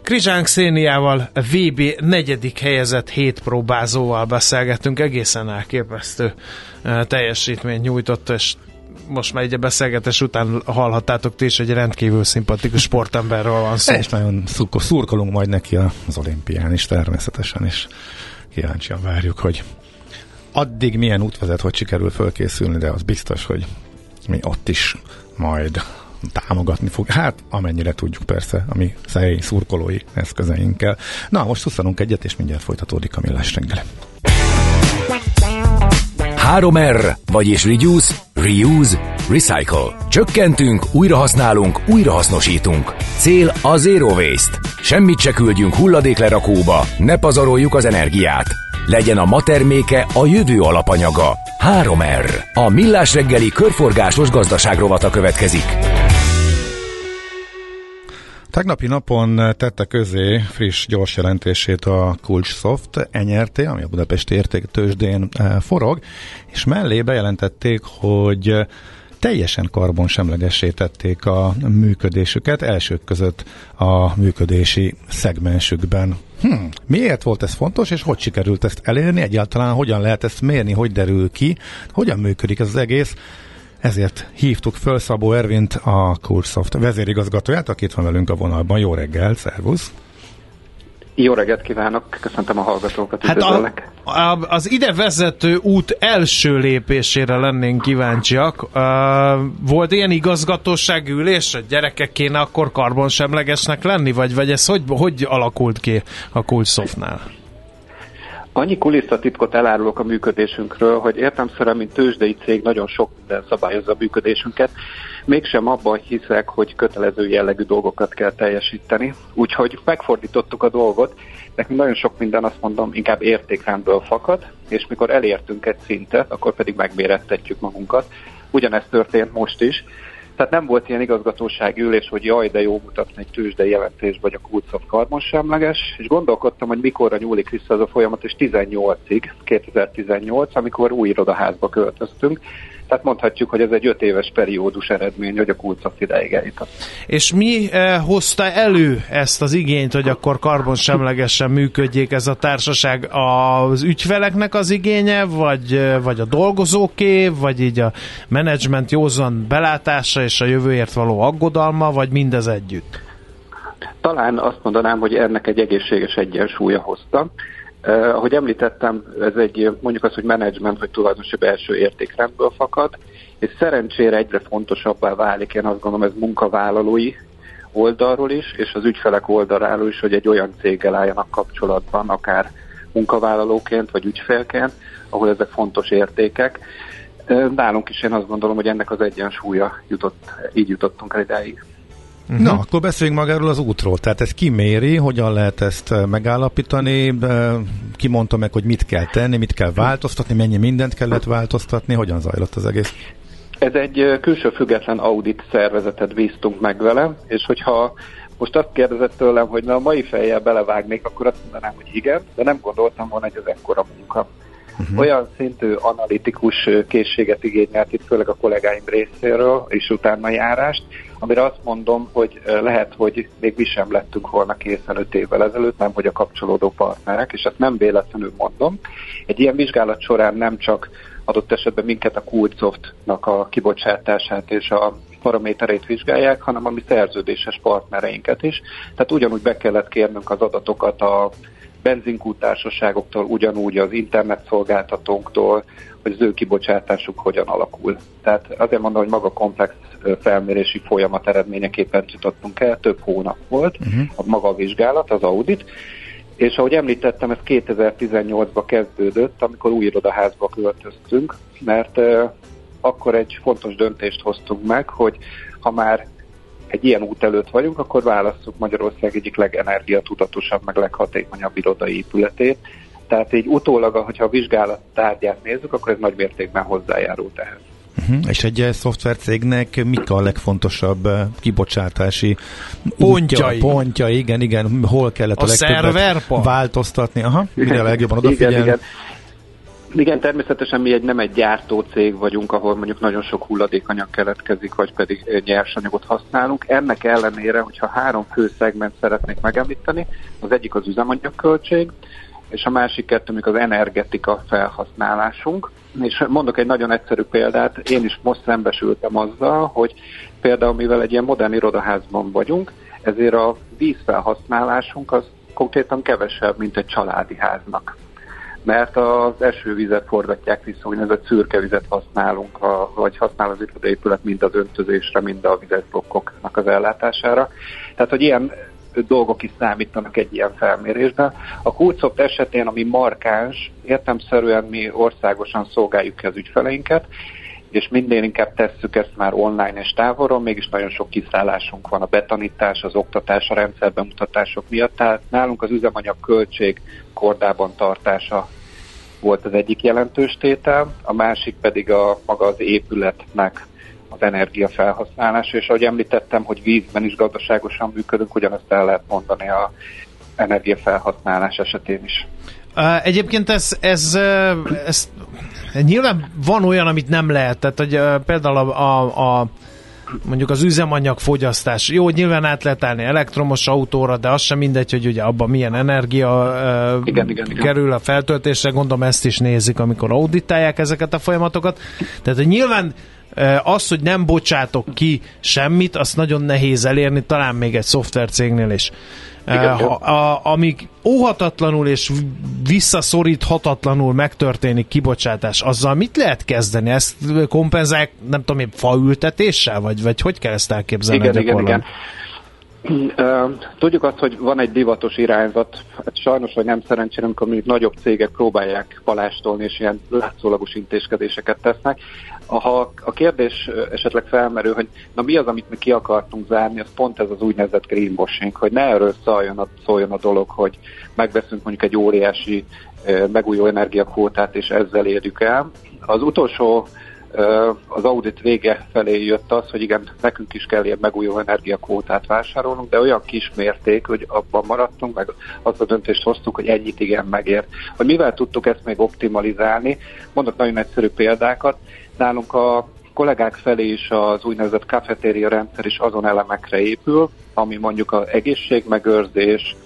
Krizsánk Széniával, vé bé negyedik helyezett hét próbázóval beszélgettünk, egészen elképesztő teljesítményt nyújtott, és most már egy beszélgetés után hallhattátok ti is, egy rendkívül szimpatikus sportemberről van szó. És nagyon szurkolunk majd neki az olimpián is, természetesen is. Kíváncsian várjuk, hogy addig milyen út vezet, hogy sikerül fölkészülni, de az biztos, hogy mi ott is majd támogatni fog. Hát, amennyire tudjuk persze, ami szerény szurkolói eszközeinkkel. Na, most szusszanunk egyet, és mindjárt folytatódik a Millás reggel. három er, vagyis Reduce, Reuse, Recycle. Csökkentünk, újrahasználunk, újrahasznosítunk. Cél a Zero Waste. Semmit se küldjünk hulladéklerakóba, ne pazaroljuk az energiát. Legyen a ma terméke a jövő alapanyaga. három er. A Millás reggeli körforgásos gazdaságrovata következik. Tegnapi napon tette közé friss, gyors jelentését a Kulcs-Soft Nyrt., ami a Budapesti Értéktőzsdén forog, és mellé bejelentették, hogy teljesen karbonsemlegessé tették a működésüket, elsők között a működési szegmensükben. Hmm, miért volt ez fontos, és hogy sikerült ezt elérni? Egyáltalán hogyan lehet ezt mérni, hogy derül ki, hogyan működik ez az egész? Ezért hívtuk föl Szabó Ervint, a Kulcs-Soft vezérigazgatóját, aki itt van velünk a vonalban. Jó reggel, szervusz! Jó reggelt kívánok, köszöntöm a hallgatókat, üdvözöllek. Hát a, a, az ide vezető út első lépésére lennénk kíváncsiak. Uh, volt ilyen igazgatósági ülés, hogy gyerekek, kéne akkor karbonsemlegesnek lenni, vagy, vagy ez hogy, hogy alakult ki a Kulcs-Softnál? Annyi kulisszatitkot elárulok a működésünkről, hogy értelemszerűen, mint tőzsdei cég, nagyon sok minden szabályozza a működésünket. Mégsem abban hiszek, hogy kötelező jellegű dolgokat kell teljesíteni. Úgyhogy megfordítottuk a dolgot, nekünk nagyon sok minden, azt mondom, inkább értékrendből fakad, és mikor elértünk egy szintet, akkor pedig megmérettetjük magunkat. Ugyanezt történt most is. Tehát nem volt ilyen igazgatósági ülés, hogy jaj, de jó mutatni egy tőzsdei jelentést, vagy a Kulcs-Soft karbonsemleges, és gondolkodtam, hogy mikorra nyúlik vissza ez a folyamat, és tizennyolcig, kétezer-tizennyolc, amikor új irodaházba költöztünk. Tehát mondhatjuk, hogy ez egy öt éves periódus eredmény, hogy a Kulcs-Soft ideig eljutott. És mi eh, hozta elő ezt az igényt, hogy akkor karbonsemlegesen működjék ez a társaság? Az ügyfeleknek az igénye, vagy, vagy a dolgozóké, vagy így a menedzsment józan belátása és a jövőért való aggodalma, vagy mindez együtt? Talán azt mondanám, hogy ennek egy egészséges egyensúlya hozta. Uh, ahogy említettem, ez egy, mondjuk azt, hogy menedzsment vagy tulajdonosi belső értékrendből fakad, és szerencsére egyre fontosabbá válik, én azt gondolom, ez munkavállalói oldalról is, és az ügyfelek oldaláról is, hogy egy olyan céggel álljanak kapcsolatban, akár munkavállalóként vagy ügyfélként, ahol ezek fontos értékek. Uh, nálunk is én azt gondolom, hogy ennek az egyensúlya jutott, így jutottunk el idáig. Uh-huh. Na, akkor beszéljünk magáról az útról. Tehát ez kiméri, hogyan lehet ezt megállapítani, ki mondta meg, hogy mit kell tenni, mit kell változtatni, mennyi mindent kellett változtatni, hogyan zajlott az egész? Ez egy külső független audit szervezetet bíztunk meg vele, és hogyha most azt kérdezett tőlem, hogy na, a mai fejjel belevágnék, akkor azt mondanám, hogy igen, de nem gondoltam volna, hogy ez ekkora munka. Uh-huh. Olyan szintű analitikus készséget igényelt itt, főleg a kollégáim részéről, és utána járást, amire azt mondom, hogy lehet, hogy még mi sem lettünk volna készen öt évvel ezelőtt, nem hogy a kapcsolódó partnerek, és ezt nem véletlenül mondom. Egy ilyen vizsgálat során nem csak adott esetben minket, a Kulcs-Softnak a kibocsátását és a paramétereit vizsgálják, hanem a mi szerződéses partnereinket is. Tehát ugyanúgy be kellett kérnünk az adatokat a benzinkútársaságoktól, ugyanúgy az internetszolgáltatónktól, hogy az ő kibocsátásuk hogyan alakul. Tehát azért mondom, hogy maga komplex felmérési folyamat eredményeképpen jutottunk el, több hónap volt uh-huh. a maga a vizsgálat, az audit, és ahogy említettem, ez kétezer-tizennyolcban kezdődött, amikor új irodaházba költöztünk, mert eh, akkor egy fontos döntést hoztunk meg, hogy ha már egy ilyen út előtt vagyunk, akkor válasszuk Magyarország egyik legenergiatudatosabb, meg leghatékonyabb irodai épületét. Tehát így utólag, hogyha a vizsgálat tárgyát nézzük, akkor ez nagy mértékben hozzájárult ehhez. Uh-huh. És egy szoftvercégnek mik a legfontosabb kibocsátási pontjai? Pontja, igen, igen, hol kellett a, a legtöbbet változtatni? Aha, mire legjobban odafigyelni? Igen, igen. Igen, természetesen mi egy, nem egy gyártócég vagyunk, ahol mondjuk nagyon sok hulladékanyag keletkezik, vagy pedig nyersanyagot használunk. Ennek ellenére, hogyha három fő szegment szeretnék megemlíteni, az egyik az üzemanyagköltség, és a másik kettő, amik az energetika felhasználásunk. És mondok egy nagyon egyszerű példát, én is most szembesültem azzal, hogy például mivel egy ilyen modern irodaházban vagyunk, ezért a vízfelhasználásunk az konkrétan kevesebb, mint egy családi háznak. Mert az esővizet forgatják vissza, úgynevezett szürke vizet használunk, a, vagy használ az irodaépület mind az öntözésre, mind a vizesblokkoknak az ellátására. Tehát, hogy ilyen dolgok is számítanak egy ilyen felmérésben. A Kulcs-Soft esetén, ami markáns, értelemszerűen mi országosan szolgáljuk ki az ügyfeleinket, és minden inkább tesszük ezt már online és távolról, mégis nagyon sok kiszállásunk van a betanítás, az oktatás, a rendszerbemutatások miatt, tehát nálunk az üzemanyag költség kordában tartása volt az egyik jelentős tétel, a másik pedig a maga az épületnek a az energiafelhasználás, és ahogy említettem, hogy vízben is gazdaságosan működünk, ugyanazt el lehet mondani az energiafelhasználás esetén is. Egyébként ez, ez, ez, ez nyilván van olyan, amit nem lehet, tehát hogy például a, a, a mondjuk az üzemanyag fogyasztás. Jó, nyilván át lehet állni elektromos autóra, de az sem mindegy, hogy ugye abban milyen energia igen, igen, kerül igen. a feltöltésre, gondolom ezt is nézik, amikor auditálják ezeket a folyamatokat. Tehát hogy nyilván az, hogy nem bocsátok ki semmit, azt nagyon nehéz elérni, talán még egy szoftvercégnél is. Igen, ha, a, amíg óhatatlanul és visszaszoríthatatlanul megtörténik kibocsátás, azzal mit lehet kezdeni? Ezt kompenzálják, nem tudom én, faültetéssel? Vagy, vagy hogy kell ezt elképzelni? Igen, igen, igen. Tudjuk azt, hogy van egy divatos irányzat, hát sajnos, vagy nem szerencsére, amikor mondjuk nagyobb cégek próbálják palástolni, és ilyen látszólagos intézkedéseket tesznek. Ha a kérdés esetleg felmerül, hogy na mi az, amit mi ki akartunk zárni, az pont ez az úgynevezett greenwashing, hogy ne erről szóljon a, szóljon a dolog, hogy megveszünk mondjuk egy óriási megújuló energiakvótát, és ezzel érjük el. Az utolsó az audit vége felé jött az, hogy igen, nekünk is kell ilyen megújuló energiakvótát vásárolnunk, de olyan kis mérték, hogy abban maradtunk, meg azt a döntést hoztuk, hogy ennyit igen megér. Hogy mivel tudtuk ezt még optimalizálni, mondok nagyon egyszerű példákat, nálunk a kollégák felé is az úgynevezett kafetéria rendszer is azon elemekre épül, ami mondjuk az egészségmegőrzés,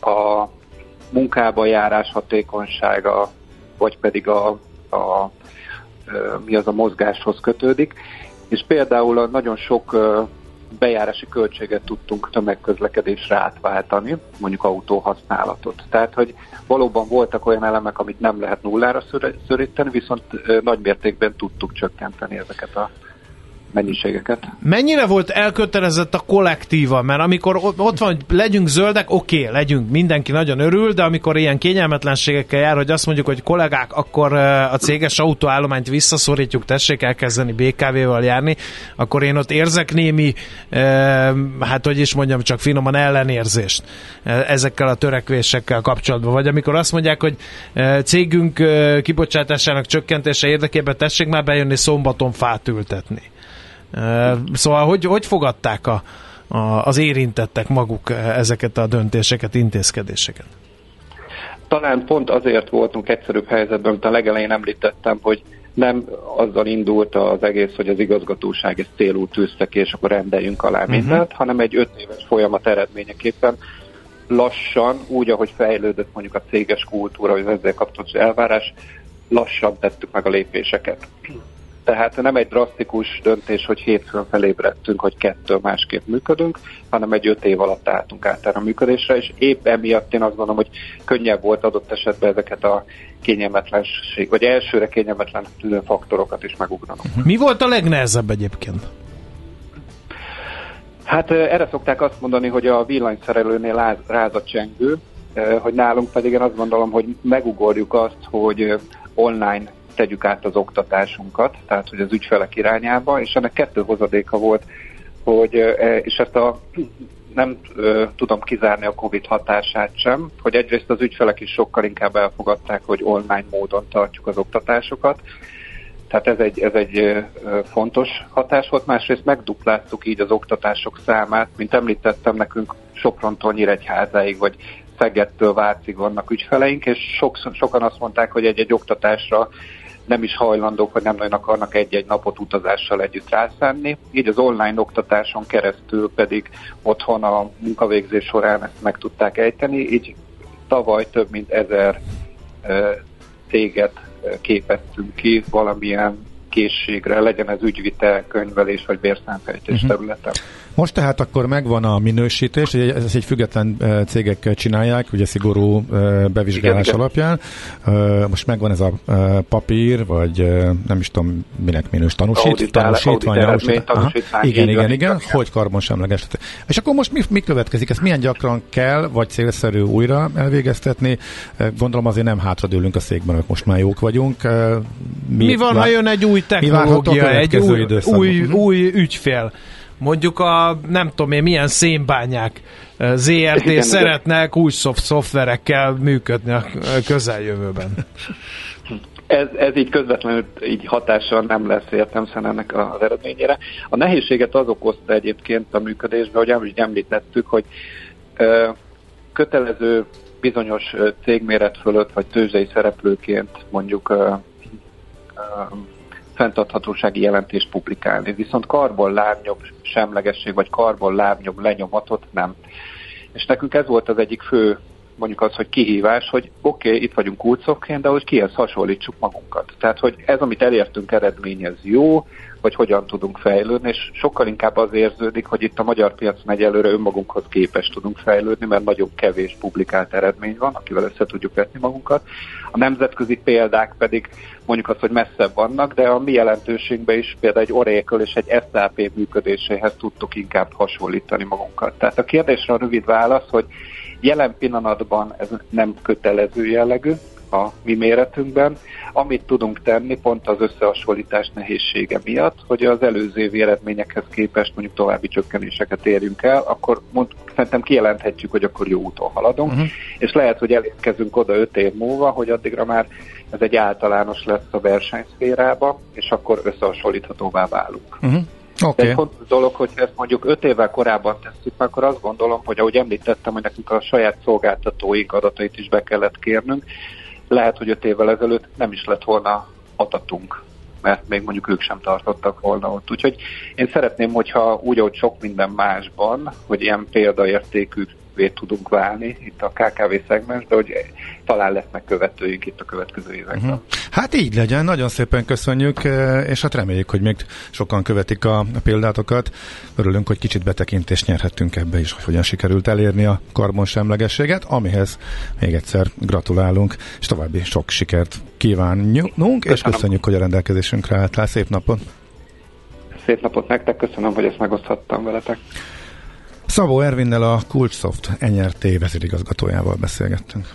a munkába járás hatékonysága, vagy pedig a, a mi az a mozgáshoz kötődik, és például nagyon sok bejárási költséget tudtunk tömegközlekedésre átváltani, mondjuk autóhasználatot. Tehát, hogy valóban voltak olyan elemek, amit nem lehet nullára szöríteni, viszont nagymértékben tudtuk csökkenteni ezeket a mennyiségeket. Mennyire volt elkötelezett a kollektíva? Mert amikor ott van, hogy legyünk zöldek, oké, okay, legyünk, mindenki nagyon örül, de amikor ilyen kényelmetlenségekkel jár, hogy azt mondjuk, hogy kollégák, akkor a céges autóállományt visszaszorítjuk, tessék elkezdeni bé ká vével járni, akkor én ott érzek némi, hát hogy is mondjam, csak finoman ellenérzést ezekkel a törekvésekkel kapcsolatban. Vagy amikor azt mondják, hogy cégünk kibocsátásának csökkentése érdekében tessék már bejönni szombaton fát ültetni. Szóval hogy, hogy fogadták a, a, az érintettek maguk ezeket a döntéseket, intézkedéseket? Talán pont azért voltunk egyszerűbb helyzetben, amit a legelején említettem, hogy nem azzal indult az egész, hogy az igazgatóság ezt célul tűzte ki, és akkor rendeljünk alá mindent, uh-huh. hanem egy öt éves folyamat eredményeképpen lassan, úgy, ahogy fejlődött mondjuk a céges kultúra, vagy ezzel kapcsolatos elvárás, lassan tettük meg a lépéseket. Tehát nem egy drasztikus döntés, hogy hétfőn felébredtünk, hogy kettől másképp működünk, hanem egy öt év alatt álltunk át erre a működésre, és épp emiatt én azt gondolom, hogy könnyebb volt adott esetben ezeket a kényelmetlenség, vagy elsőre kényelmetlen tűnő faktorokat is megugranunk. Mi volt a legnehezebb egyébként? Hát erre szokták azt mondani, hogy a villanyszerelőnél rázacsengő, hogy nálunk pedig én azt gondolom, hogy megugorjuk azt, hogy online tegyük át az oktatásunkat, tehát hogy az ügyfelek irányába, és ennek kettő hozadéka volt, hogy, és ezt a, nem tudom kizárni a Covid hatását sem, hogy egyrészt az ügyfelek is sokkal inkább elfogadták, hogy online módon tartjuk az oktatásokat, tehát ez egy, ez egy fontos hatás volt, másrészt megdupláztuk így az oktatások számát, mint említettem, nekünk Soprontól Nyíregyházáig, vagy Szegedtől Vácig vannak ügyfeleink, és sokszor, sokan azt mondták, hogy egy-egy oktatásra nem is hajlandók, vagy nem nagyon akarnak egy-egy napot utazással együtt rászánni. Így az online oktatáson keresztül pedig otthon a munkavégzés során ezt meg tudták ejteni, így tavaly több mint ezer céget képeztünk ki valamilyen készségre, legyen ez ügyvitel, könyvelés vagy bérszámfejtés területen. Most tehát akkor megvan a minősítés, ezt egy független cégek csinálják, ugye szigorú bevizsgálás igen, alapján. Igen. Most megvan ez a papír, vagy nem is tudom, minek minős tanúsít, tanúsítvány, tanúsít, tanúsítvány. Igen, igen, igen, hogy karbonsemleges. És akkor most mi, mi következik? Ezt milyen gyakran kell, vagy célszerű újra elvégeztetni? Gondolom azért nem hátradőlünk a székben, mert most már jók vagyunk. Mi, mi van, ha jön egy új technológia, egy új, új, új ügyfél? Mondjuk a, nem tudom én, milyen szénbányák zé er té igen, szeretne Kulcs-Soft szoftverekkel működni a közeljövőben. Ez, ez így közvetlenül így hatással nem lesz értelmesen ennek az eredményére. A nehézséget az okozta egyébként a működésben, hogy amit említettük, hogy ö, kötelező bizonyos cégméret fölött, vagy tőzsdei szereplőként mondjuk ö, ö, fenntarthatósági jelentést publikálni. Viszont karbonlábnyom semlegesség, vagy karbonlábnyom lenyomatot nem. És nekünk ez volt az egyik fő, mondjuk az, hogy kihívás, hogy oké, okay, itt vagyunk kulcokként, de hogy kihez hasonlítsuk magunkat. Tehát, hogy ez, amit elértünk, eredmény, ez jó, vagy hogyan tudunk fejlődni, és sokkal inkább az érződik, hogy itt a magyar piacon egyelőre önmagunkhoz képes tudunk fejlődni, mert nagyon kevés publikált eredmény van, akivel össze tudjuk vetni magunkat. A nemzetközi példák pedig mondjuk azt, hogy messzebb vannak, de a mi jelentőségben is például egy Oracle és egy es á pé működéséhez tudtuk inkább hasonlítani magunkat. Tehát a kérdésre a rövid válasz, hogy jelen pillanatban ez nem kötelező jellegű a mi méretünkben. Amit tudunk tenni pont az összehasonlítás nehézsége miatt, hogy az előző évi eredményekhez képest mondjuk további csökkenéseket érjünk el, akkor mond, szerintem kijelenthetjük, hogy akkor jó úton haladunk, uh-huh. és lehet, hogy elérkezünk oda öt év múlva, hogy addigra már ez egy általános lesz a versenyszférába, és akkor összehasonlíthatóvá válunk. Uh-huh. Okay. De egy fontos dolog, hogy ezt mondjuk öt évvel korábban tesszük, akkor azt gondolom, hogy ahogy említettem, hogy nekünk a saját szolgáltatóik adatait is be kellett kérnünk, lehet, hogy öt évvel ezelőtt nem is lett volna adatunk, mert még mondjuk ők sem tartottak volna ott. Úgyhogy én szeretném, hogyha úgy, ahogy sok minden másban, hogy ilyen példaértékűvé tudunk válni itt a ká ká vé szegmensben, hogy talán lesznek követőink itt a következő években. Uh-huh. Hát így legyen, nagyon szépen köszönjük, és hát reméljük, hogy még sokan követik a példátokat. Örülünk, hogy kicsit betekintést nyerhettünk ebbe is, hogy hogyan sikerült elérni a karbonsemlegességet, amihez még egyszer gratulálunk, és további sok sikert kívánunk, köszönöm. És köszönjük, hogy a rendelkezésünkre álltál. Szép napot! Szép napot nektek, köszönöm, hogy ezt megoszthattam veletek. Szabó Ervinnel, a Kulcs-Soft Nyrt. Vezérigazgatójával beszélgettünk.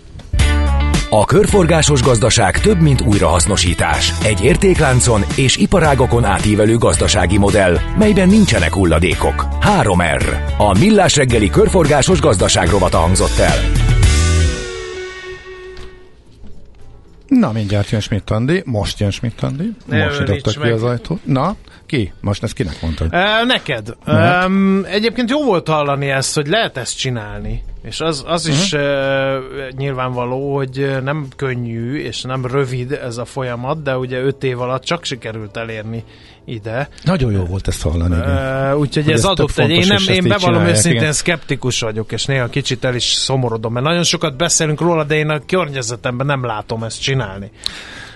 A körforgásos gazdaság több, mint újrahasznosítás. Egy értékláncon és iparágokon átívelő gazdasági modell, melyben nincsenek hulladékok. három er. A Millás reggeli körforgásos gazdaság rovata hangzott el. Na, mindjárt jön Schmidt-Andi. Most jön Schmidt-Andi. Most idogtak ki az ajtót. Na, ki? Most ezt kinek mondtad? E, neked. E, egyébként jó volt hallani ezt, hogy lehet ezt csinálni. És az, az uh-huh. is uh, nyilvánvaló, hogy nem könnyű és nem rövid ez a folyamat, de ugye öt év alatt csak sikerült elérni ide. Nagyon jó volt ezt hallani. Uh, úgyhogy ez adott egy, én, nem, én bevallom őszintén, igen. Szkeptikus vagyok, és néha kicsit el is szomorodom, mert nagyon sokat beszélünk róla, de én a környezetemben nem látom ezt csinálni.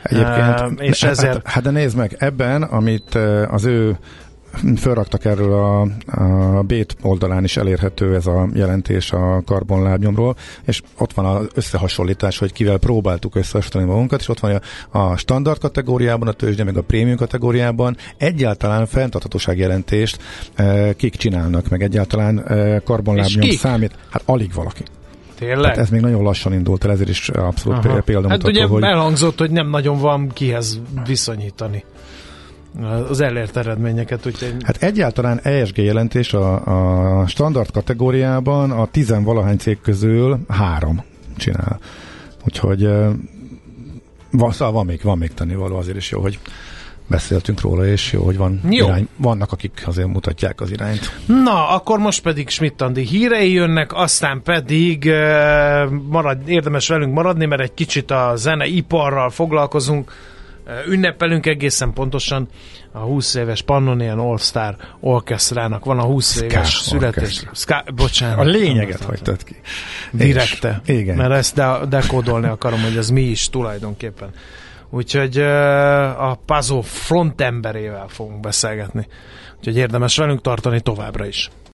Egyébként, uh, és hát, ezért... hát de nézd meg, ebben, amit az ő fölraktak erről a, a Bét oldalán is elérhető ez a jelentés a karbonlábnyomról, és ott van az összehasonlítás, hogy kivel próbáltuk összehasonlítani magunkat, és ott van a, a standard kategóriában, a tőzsde, meg a prémium kategóriában egyáltalán fenntarthatósági jelentést e, kik csinálnak, meg egyáltalán e, karbonlábnyom számít. Hát alig valaki. Tényleg? Hát ez még nagyon lassan indult el, ezért is abszolút aha. példamutató. Hát ugye elhangzott, hogy nem nagyon van kihez viszonyítani az elért eredményeket. Úgyhogy... Hát egyáltalán E S G jelentés a, a standard kategóriában a tizenvalahány cég közül három csinál. Úgyhogy van, szóval van még, van még tennivaló, azért is jó, hogy beszéltünk róla, és jó, hogy van jó. Irány. Vannak, akik azért mutatják az irányt. Na, akkor most pedig Schmidt-Andi hírei jönnek, aztán pedig eh, marad, érdemes velünk maradni, mert egy kicsit a zeneiparral foglalkozunk. Ünnepelünk egészen pontosan a húsz éves Pannonia All-Stars Orkestrának van a húsz éves születés. Ska, bocsánat. A lényeget hagytad ki. Direkte. És, igen. Mert ezt de- dekódolni akarom, hogy ez mi is tulajdonképpen. Úgyhogy a Pazó frontemberével fogunk beszélgetni. Úgyhogy érdemes velünk tartani továbbra is.